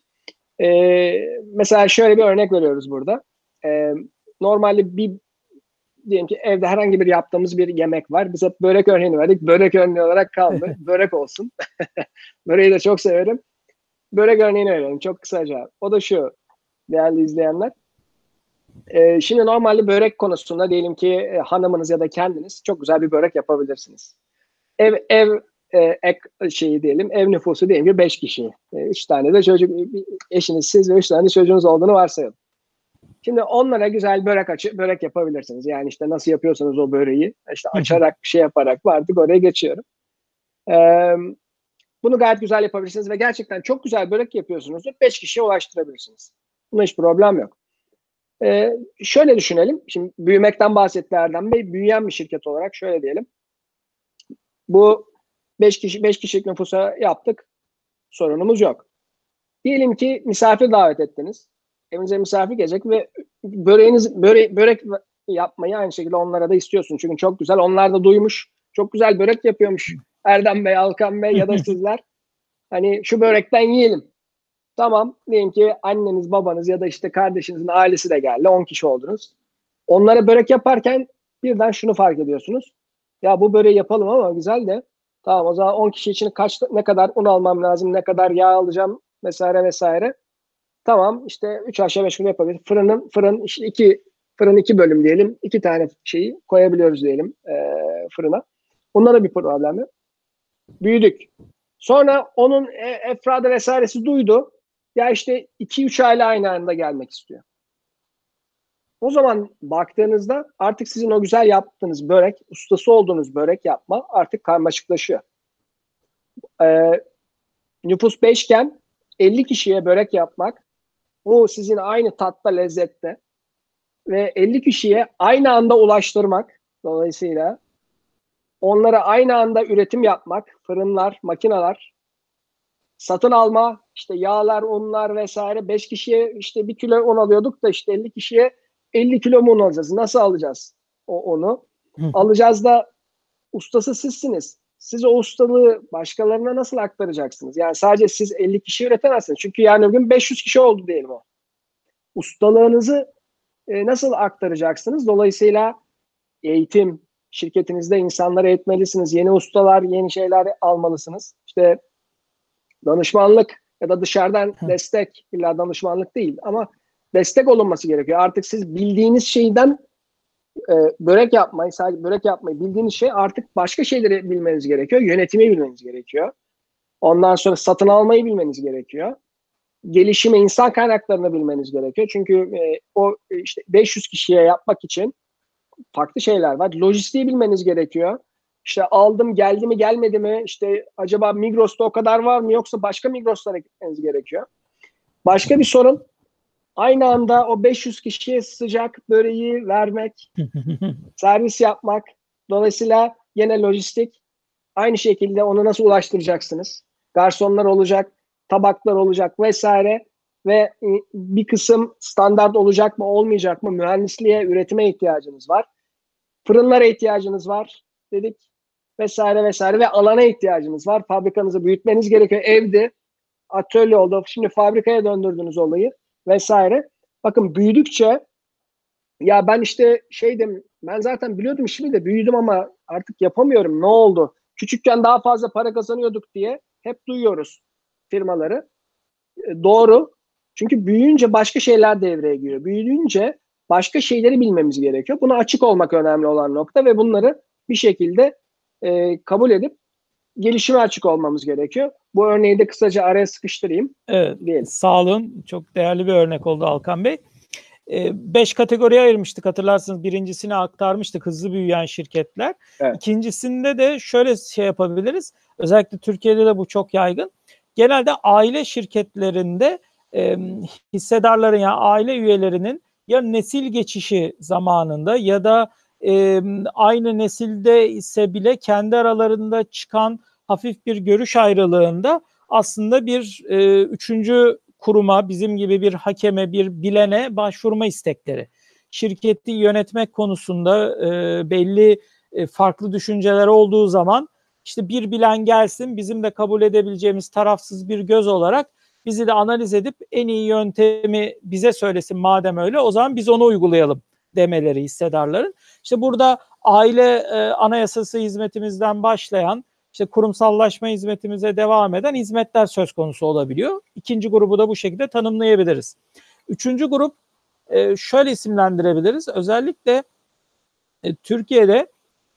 Ee, mesela şöyle bir örnek veriyoruz burada. Ee, normalde bir, diyelim ki evde herhangi bir yaptığımız bir yemek var. Biz hep börek örneğini verdik. Börek örneği olarak kaldı. Börek olsun. Böreği de çok severim. Börek örneğini verelim çok kısaca. O da şu değerli izleyenler. Ee, şimdi normalde börek konusunda diyelim ki e, hanımınız ya da kendiniz çok güzel bir börek yapabilirsiniz. Ev, ev E, ek şeyi diyelim, ev nüfusu diyelim ki beş kişi. üç e, tane de çocuk, eşiniz siz ve üç tane çocuğunuz olduğunu varsayalım. Şimdi onlara güzel börek açı, börek yapabilirsiniz. Yani işte nasıl yapıyorsanız o böreği işte açarak bir şey yaparak artık oraya geçiyorum. Ee, bunu gayet güzel yapabilirsiniz ve gerçekten çok güzel börek yapıyorsunuzdur. beş kişiye ulaştırabilirsiniz. Buna hiç problem yok. Ee, şöyle düşünelim. Şimdi büyümekten bahsetti Erdem Bey. Büyüyen bir şirket olarak şöyle diyelim. Bu beş kişi, beş kişilik nüfusa yaptık. Sorunumuz yok. Diyelim ki misafir davet ettiniz. Evinize misafir gelecek ve böreğiniz, böre, börek yapmayı aynı şekilde onlara da istiyorsun. Çünkü çok güzel. Onlar da duymuş. Çok güzel börek yapıyormuş Erdem Bey, Alkan Bey ya da sizler. Hani şu börekten yiyelim. Tamam. Diyelim ki anneniz, babanız ya da işte kardeşinizin ailesi de geldi. on kişi oldunuz. Onlara börek yaparken birden şunu fark ediyorsunuz. Ya bu böreği yapalım ama güzel de. Tamam, o zaman on kişi için kaç, ne kadar un almam lazım, ne kadar yağ alacağım vesaire vesaire. Tamam işte üç aşağı beş yukarı yapabiliriz. Fırının, fırın işte iki, fırın iki bölüm diyelim. iki tane şeyi koyabiliyoruz diyelim e, fırına. Bunda da bir problem yok. Büyüdük. Sonra onun e, efradı vesairesi duydu. Ya işte iki üç aile aynı anda gelmek istiyor. O zaman baktığınızda artık sizin o güzel yaptığınız börek, ustası olduğunuz börek yapma artık karmaşıklaşıyor. E, nüfus beş iken elli kişiye börek yapmak, bu sizin aynı tatta, lezzette ve elli kişiye aynı anda ulaştırmak, dolayısıyla onlara aynı anda üretim yapmak, fırınlar, makineler, satın alma, işte yağlar, unlar vesaire. beş kişiye işte bir kilo un alıyorduk da işte elli kişiye elli kilo mu un alacağız? Nasıl alacağız o onu? Alacağız da ustası sizsiniz. Siz o ustalığı başkalarına nasıl aktaracaksınız? Yani sadece siz elli kişi üretemezsiniz. Çünkü yani bugün beş yüz kişi oldu diyelim o. Ustalığınızı e, nasıl aktaracaksınız? Dolayısıyla eğitim, şirketinizde insanları eğitmelisiniz. Yeni ustalar, yeni şeyler almalısınız. İşte danışmanlık ya da dışarıdan Hı. destek, illa danışmanlık değil ama destek olunması gerekiyor. Artık siz bildiğiniz şeyden E, börek yapmayı, sadece börek yapmayı bildiğiniz şey artık başka şeyleri bilmeniz gerekiyor. Yönetimi bilmeniz gerekiyor. Ondan sonra satın almayı bilmeniz gerekiyor. Gelişimi, insan kaynaklarını bilmeniz gerekiyor. Çünkü e, o işte beş yüz kişiye yapmak için farklı şeyler var. Lojistiği bilmeniz gerekiyor. İşte aldım, geldi mi, gelmedi mi? İşte acaba Migros'ta o kadar var mı? Yoksa başka Migros'lara gitmeniz gerekiyor. Başka bir sorun. Aynı anda o beş yüz kişiye sıcak böreği vermek, servis yapmak. Dolayısıyla yine lojistik. Aynı şekilde onu nasıl ulaştıracaksınız? Garsonlar olacak, tabaklar olacak vesaire. Ve bir kısım standart olacak mı, olmayacak mı? Mühendisliğe, üretime ihtiyacınız var. Fırınlara ihtiyacınız var dedik vesaire vesaire. Ve alana ihtiyacınız var. Fabrikanızı büyütmeniz gerekiyor. Evdi, atölye oldu. Şimdi fabrikaya döndürdünüz olayı. Vesaire. Bakın büyüdükçe ya ben işte şeydim, ben zaten biliyordum şimdi de büyüdüm ama artık yapamıyorum. Ne oldu? Küçükken daha fazla para kazanıyorduk diye hep duyuyoruz firmaları. E, doğru. Çünkü büyüyünce başka şeyler devreye giriyor. Büyüyünce başka şeyleri bilmemiz gerekiyor. Buna açık olmak önemli olan nokta ve bunları bir şekilde e, kabul edip gelişime açık olmamız gerekiyor. Bu örneği de kısaca araya sıkıştırayım. Evet, diyelim. Sağ olun. Çok değerli bir örnek oldu Alkan Bey. E, beş kategoriye ayırmıştık hatırlarsınız. Birincisini aktarmıştık, hızlı büyüyen şirketler. Evet. İkincisinde de şöyle şey yapabiliriz. Özellikle Türkiye'de de bu çok yaygın. Genelde aile şirketlerinde e, hissedarların ya yani aile üyelerinin ya nesil geçişi zamanında ya da Ee, aynı nesilde ise bile kendi aralarında çıkan hafif bir görüş ayrılığında aslında bir e, üçüncü kuruma, bizim gibi bir hakeme, bir bilene başvurma istekleri. Şirketi yönetmek konusunda e, belli e, farklı düşünceler olduğu zaman işte bir bilen gelsin, bizim de kabul edebileceğimiz tarafsız bir göz olarak bizi de analiz edip en iyi yöntemi bize söylesin, madem öyle o zaman biz onu uygulayalım demeleri hissedarların. İşte burada aile e, anayasası hizmetimizden başlayan, işte kurumsallaşma hizmetimize devam eden hizmetler söz konusu olabiliyor. İkinci grubu da bu şekilde tanımlayabiliriz. Üçüncü grup e, şöyle isimlendirebiliriz. Özellikle e, Türkiye'de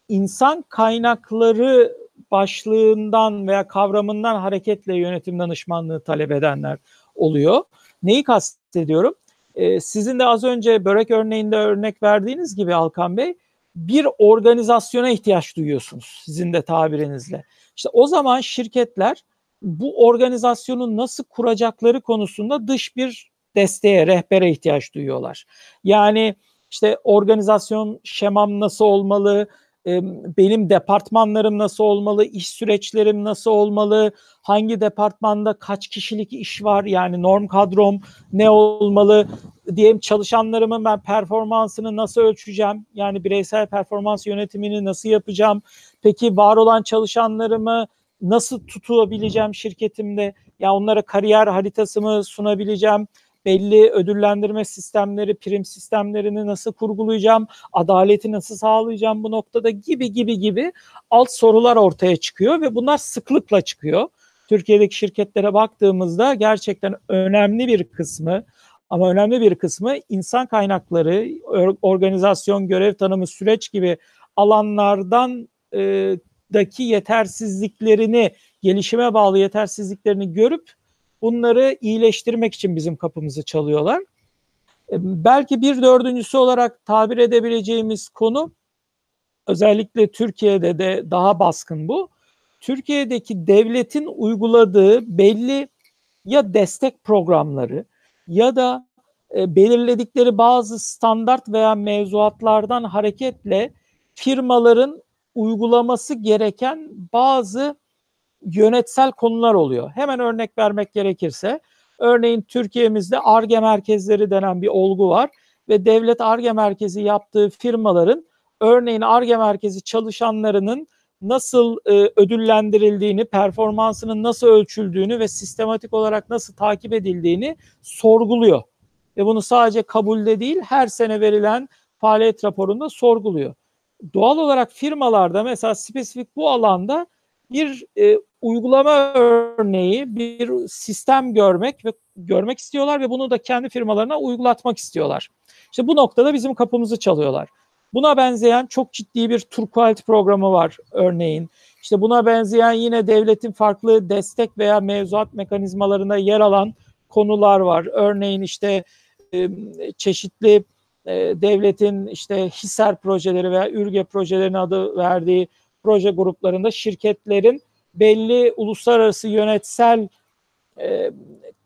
insan kaynakları başlığından veya kavramından hareketle yönetim danışmanlığı talep edenler oluyor. Neyi kastediyorum? E, sizin de az önce börek örneğinde örnek verdiğiniz gibi Alkan Bey, bir organizasyona ihtiyaç duyuyorsunuz sizin de tabirinizle. İşte o zaman şirketler bu organizasyonu nasıl kuracakları konusunda dış bir desteğe, rehbere ihtiyaç duyuyorlar. Yani işte organizasyon şemam nasıl olmalı, benim departmanlarım nasıl olmalı, iş süreçlerim nasıl olmalı, hangi departmanda kaç kişilik iş var, yani norm kadrom ne olmalı, diyelim çalışanlarımın ben performansını nasıl ölçeceğim, yani bireysel performans yönetimini nasıl yapacağım, peki var olan çalışanlarımı nasıl tutabileceğim şirketimde, ya yani onlara kariyer haritasımı sunabileceğim, belli ödüllendirme sistemleri, prim sistemlerini nasıl kurgulayacağım, adaleti nasıl sağlayacağım bu noktada gibi gibi gibi alt sorular ortaya çıkıyor ve bunlar sıklıkla çıkıyor. Türkiye'deki şirketlere baktığımızda gerçekten önemli bir kısmı, ama önemli bir kısmı insan kaynakları, organizasyon, görev tanımı, süreç gibi alanlardan e, daki yetersizliklerini, gelişime bağlı yetersizliklerini görüp bunları iyileştirmek için bizim kapımızı çalıyorlar. Belki bir dördüncüsü olarak tabir edebileceğimiz konu, özellikle Türkiye'de de daha baskın bu. Türkiye'deki devletin uyguladığı belli ya destek programları ya da belirledikleri bazı standart veya mevzuatlardan hareketle firmaların uygulaması gereken bazı yönetsel konular oluyor. Hemen örnek vermek gerekirse, örneğin Türkiye'mizde Ar-Ge merkezleri denen bir olgu var ve devlet Ar-Ge merkezi yaptığı firmaların, örneğin Ar-Ge merkezi çalışanlarının nasıl e, ödüllendirildiğini, performansının nasıl ölçüldüğünü ve sistematik olarak nasıl takip edildiğini sorguluyor. Ve bunu sadece kabulde değil, her sene verilen faaliyet raporunda sorguluyor. Doğal olarak firmalarda mesela spesifik bu alanda bir e, uygulama örneği, bir sistem görmek ve görmek istiyorlar ve bunu da kendi firmalarına uygulatmak istiyorlar. İşte bu noktada bizim kapımızı çalıyorlar. Buna benzeyen çok ciddi bir Türk Quality programı var örneğin. İşte buna benzeyen yine devletin farklı destek veya mevzuat mekanizmalarında yer alan konular var. Örneğin işte e, çeşitli e, devletin işte HİSER projeleri veya ÜRGE projelerinin adı verdiği proje gruplarında şirketlerin belli uluslararası yönetsel e,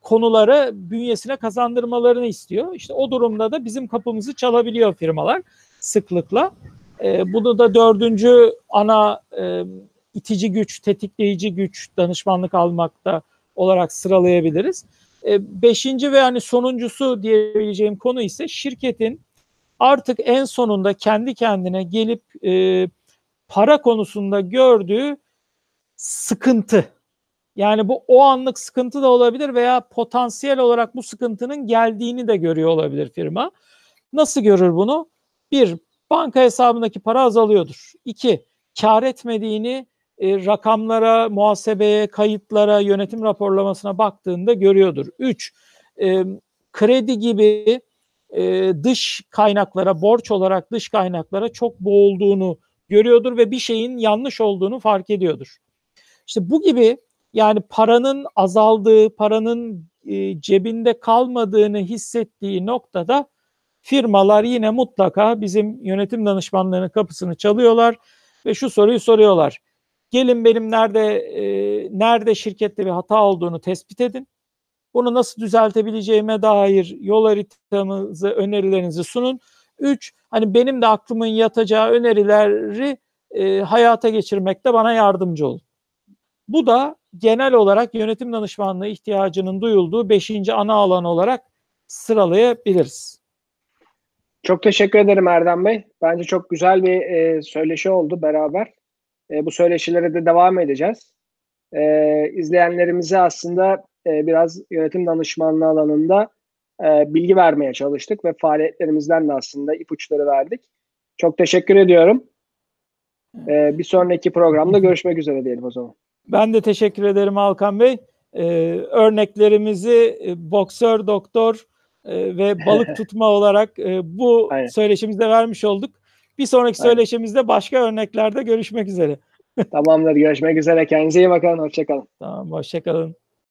konuları bünyesine kazandırmalarını istiyor. İşte o durumda da bizim kapımızı çalabiliyor firmalar sıklıkla. E, bunu da dördüncü ana e, itici güç, tetikleyici güç, danışmanlık almakta olarak sıralayabiliriz. E, beşinci ve hani sonuncusu diyebileceğim konu ise şirketin artık en sonunda kendi kendine gelip e, para konusunda gördüğü sıkıntı. Yani bu o anlık sıkıntı da olabilir veya potansiyel olarak bu sıkıntının geldiğini de görüyor olabilir firma. Nasıl görür bunu? Bir, banka hesabındaki para azalıyordur. İki, kar etmediğini e, rakamlara, muhasebeye, kayıtlara, yönetim raporlamasına baktığında görüyordur. Üç, e, kredi gibi e, dış kaynaklara, borç olarak dış kaynaklara çok boğulduğunu görüyordur ve bir şeyin yanlış olduğunu fark ediyordur. İşte bu gibi, yani paranın azaldığı, paranın e, cebinde kalmadığını hissettiği noktada firmalar yine mutlaka bizim yönetim danışmanlarının kapısını çalıyorlar ve şu soruyu soruyorlar. Gelin benim nerede e, nerede şirkette bir hata olduğunu tespit edin. Bunu nasıl düzeltebileceğime dair yol haritanızı, önerilerinizi sunun. Üç, hani benim de aklımın yatacağı önerileri e, hayata geçirmekte bana yardımcı olun. Bu da genel olarak yönetim danışmanlığı ihtiyacının duyulduğu beşinci ana alan olarak sıralayabiliriz. Çok teşekkür ederim Erdem Bey. Bence çok güzel bir e, söyleşi oldu beraber. E, bu söyleşilere de devam edeceğiz. E, izleyenlerimize aslında e, biraz yönetim danışmanlığı alanında bilgi vermeye çalıştık ve faaliyetlerimizden de aslında ipuçları verdik. Çok teşekkür ediyorum. Bir sonraki programda görüşmek üzere diyelim o zaman. Ben de teşekkür ederim Alkan Bey. Örneklerimizi boksör, doktor ve balık tutma olarak bu aynen söyleşimizde vermiş olduk. Bir sonraki aynen söyleşimizde başka örneklerde görüşmek üzere. Tamamdır. Görüşmek üzere. Kendinize iyi bakın. Hoşçakalın. Tamam. Hoşçakalın.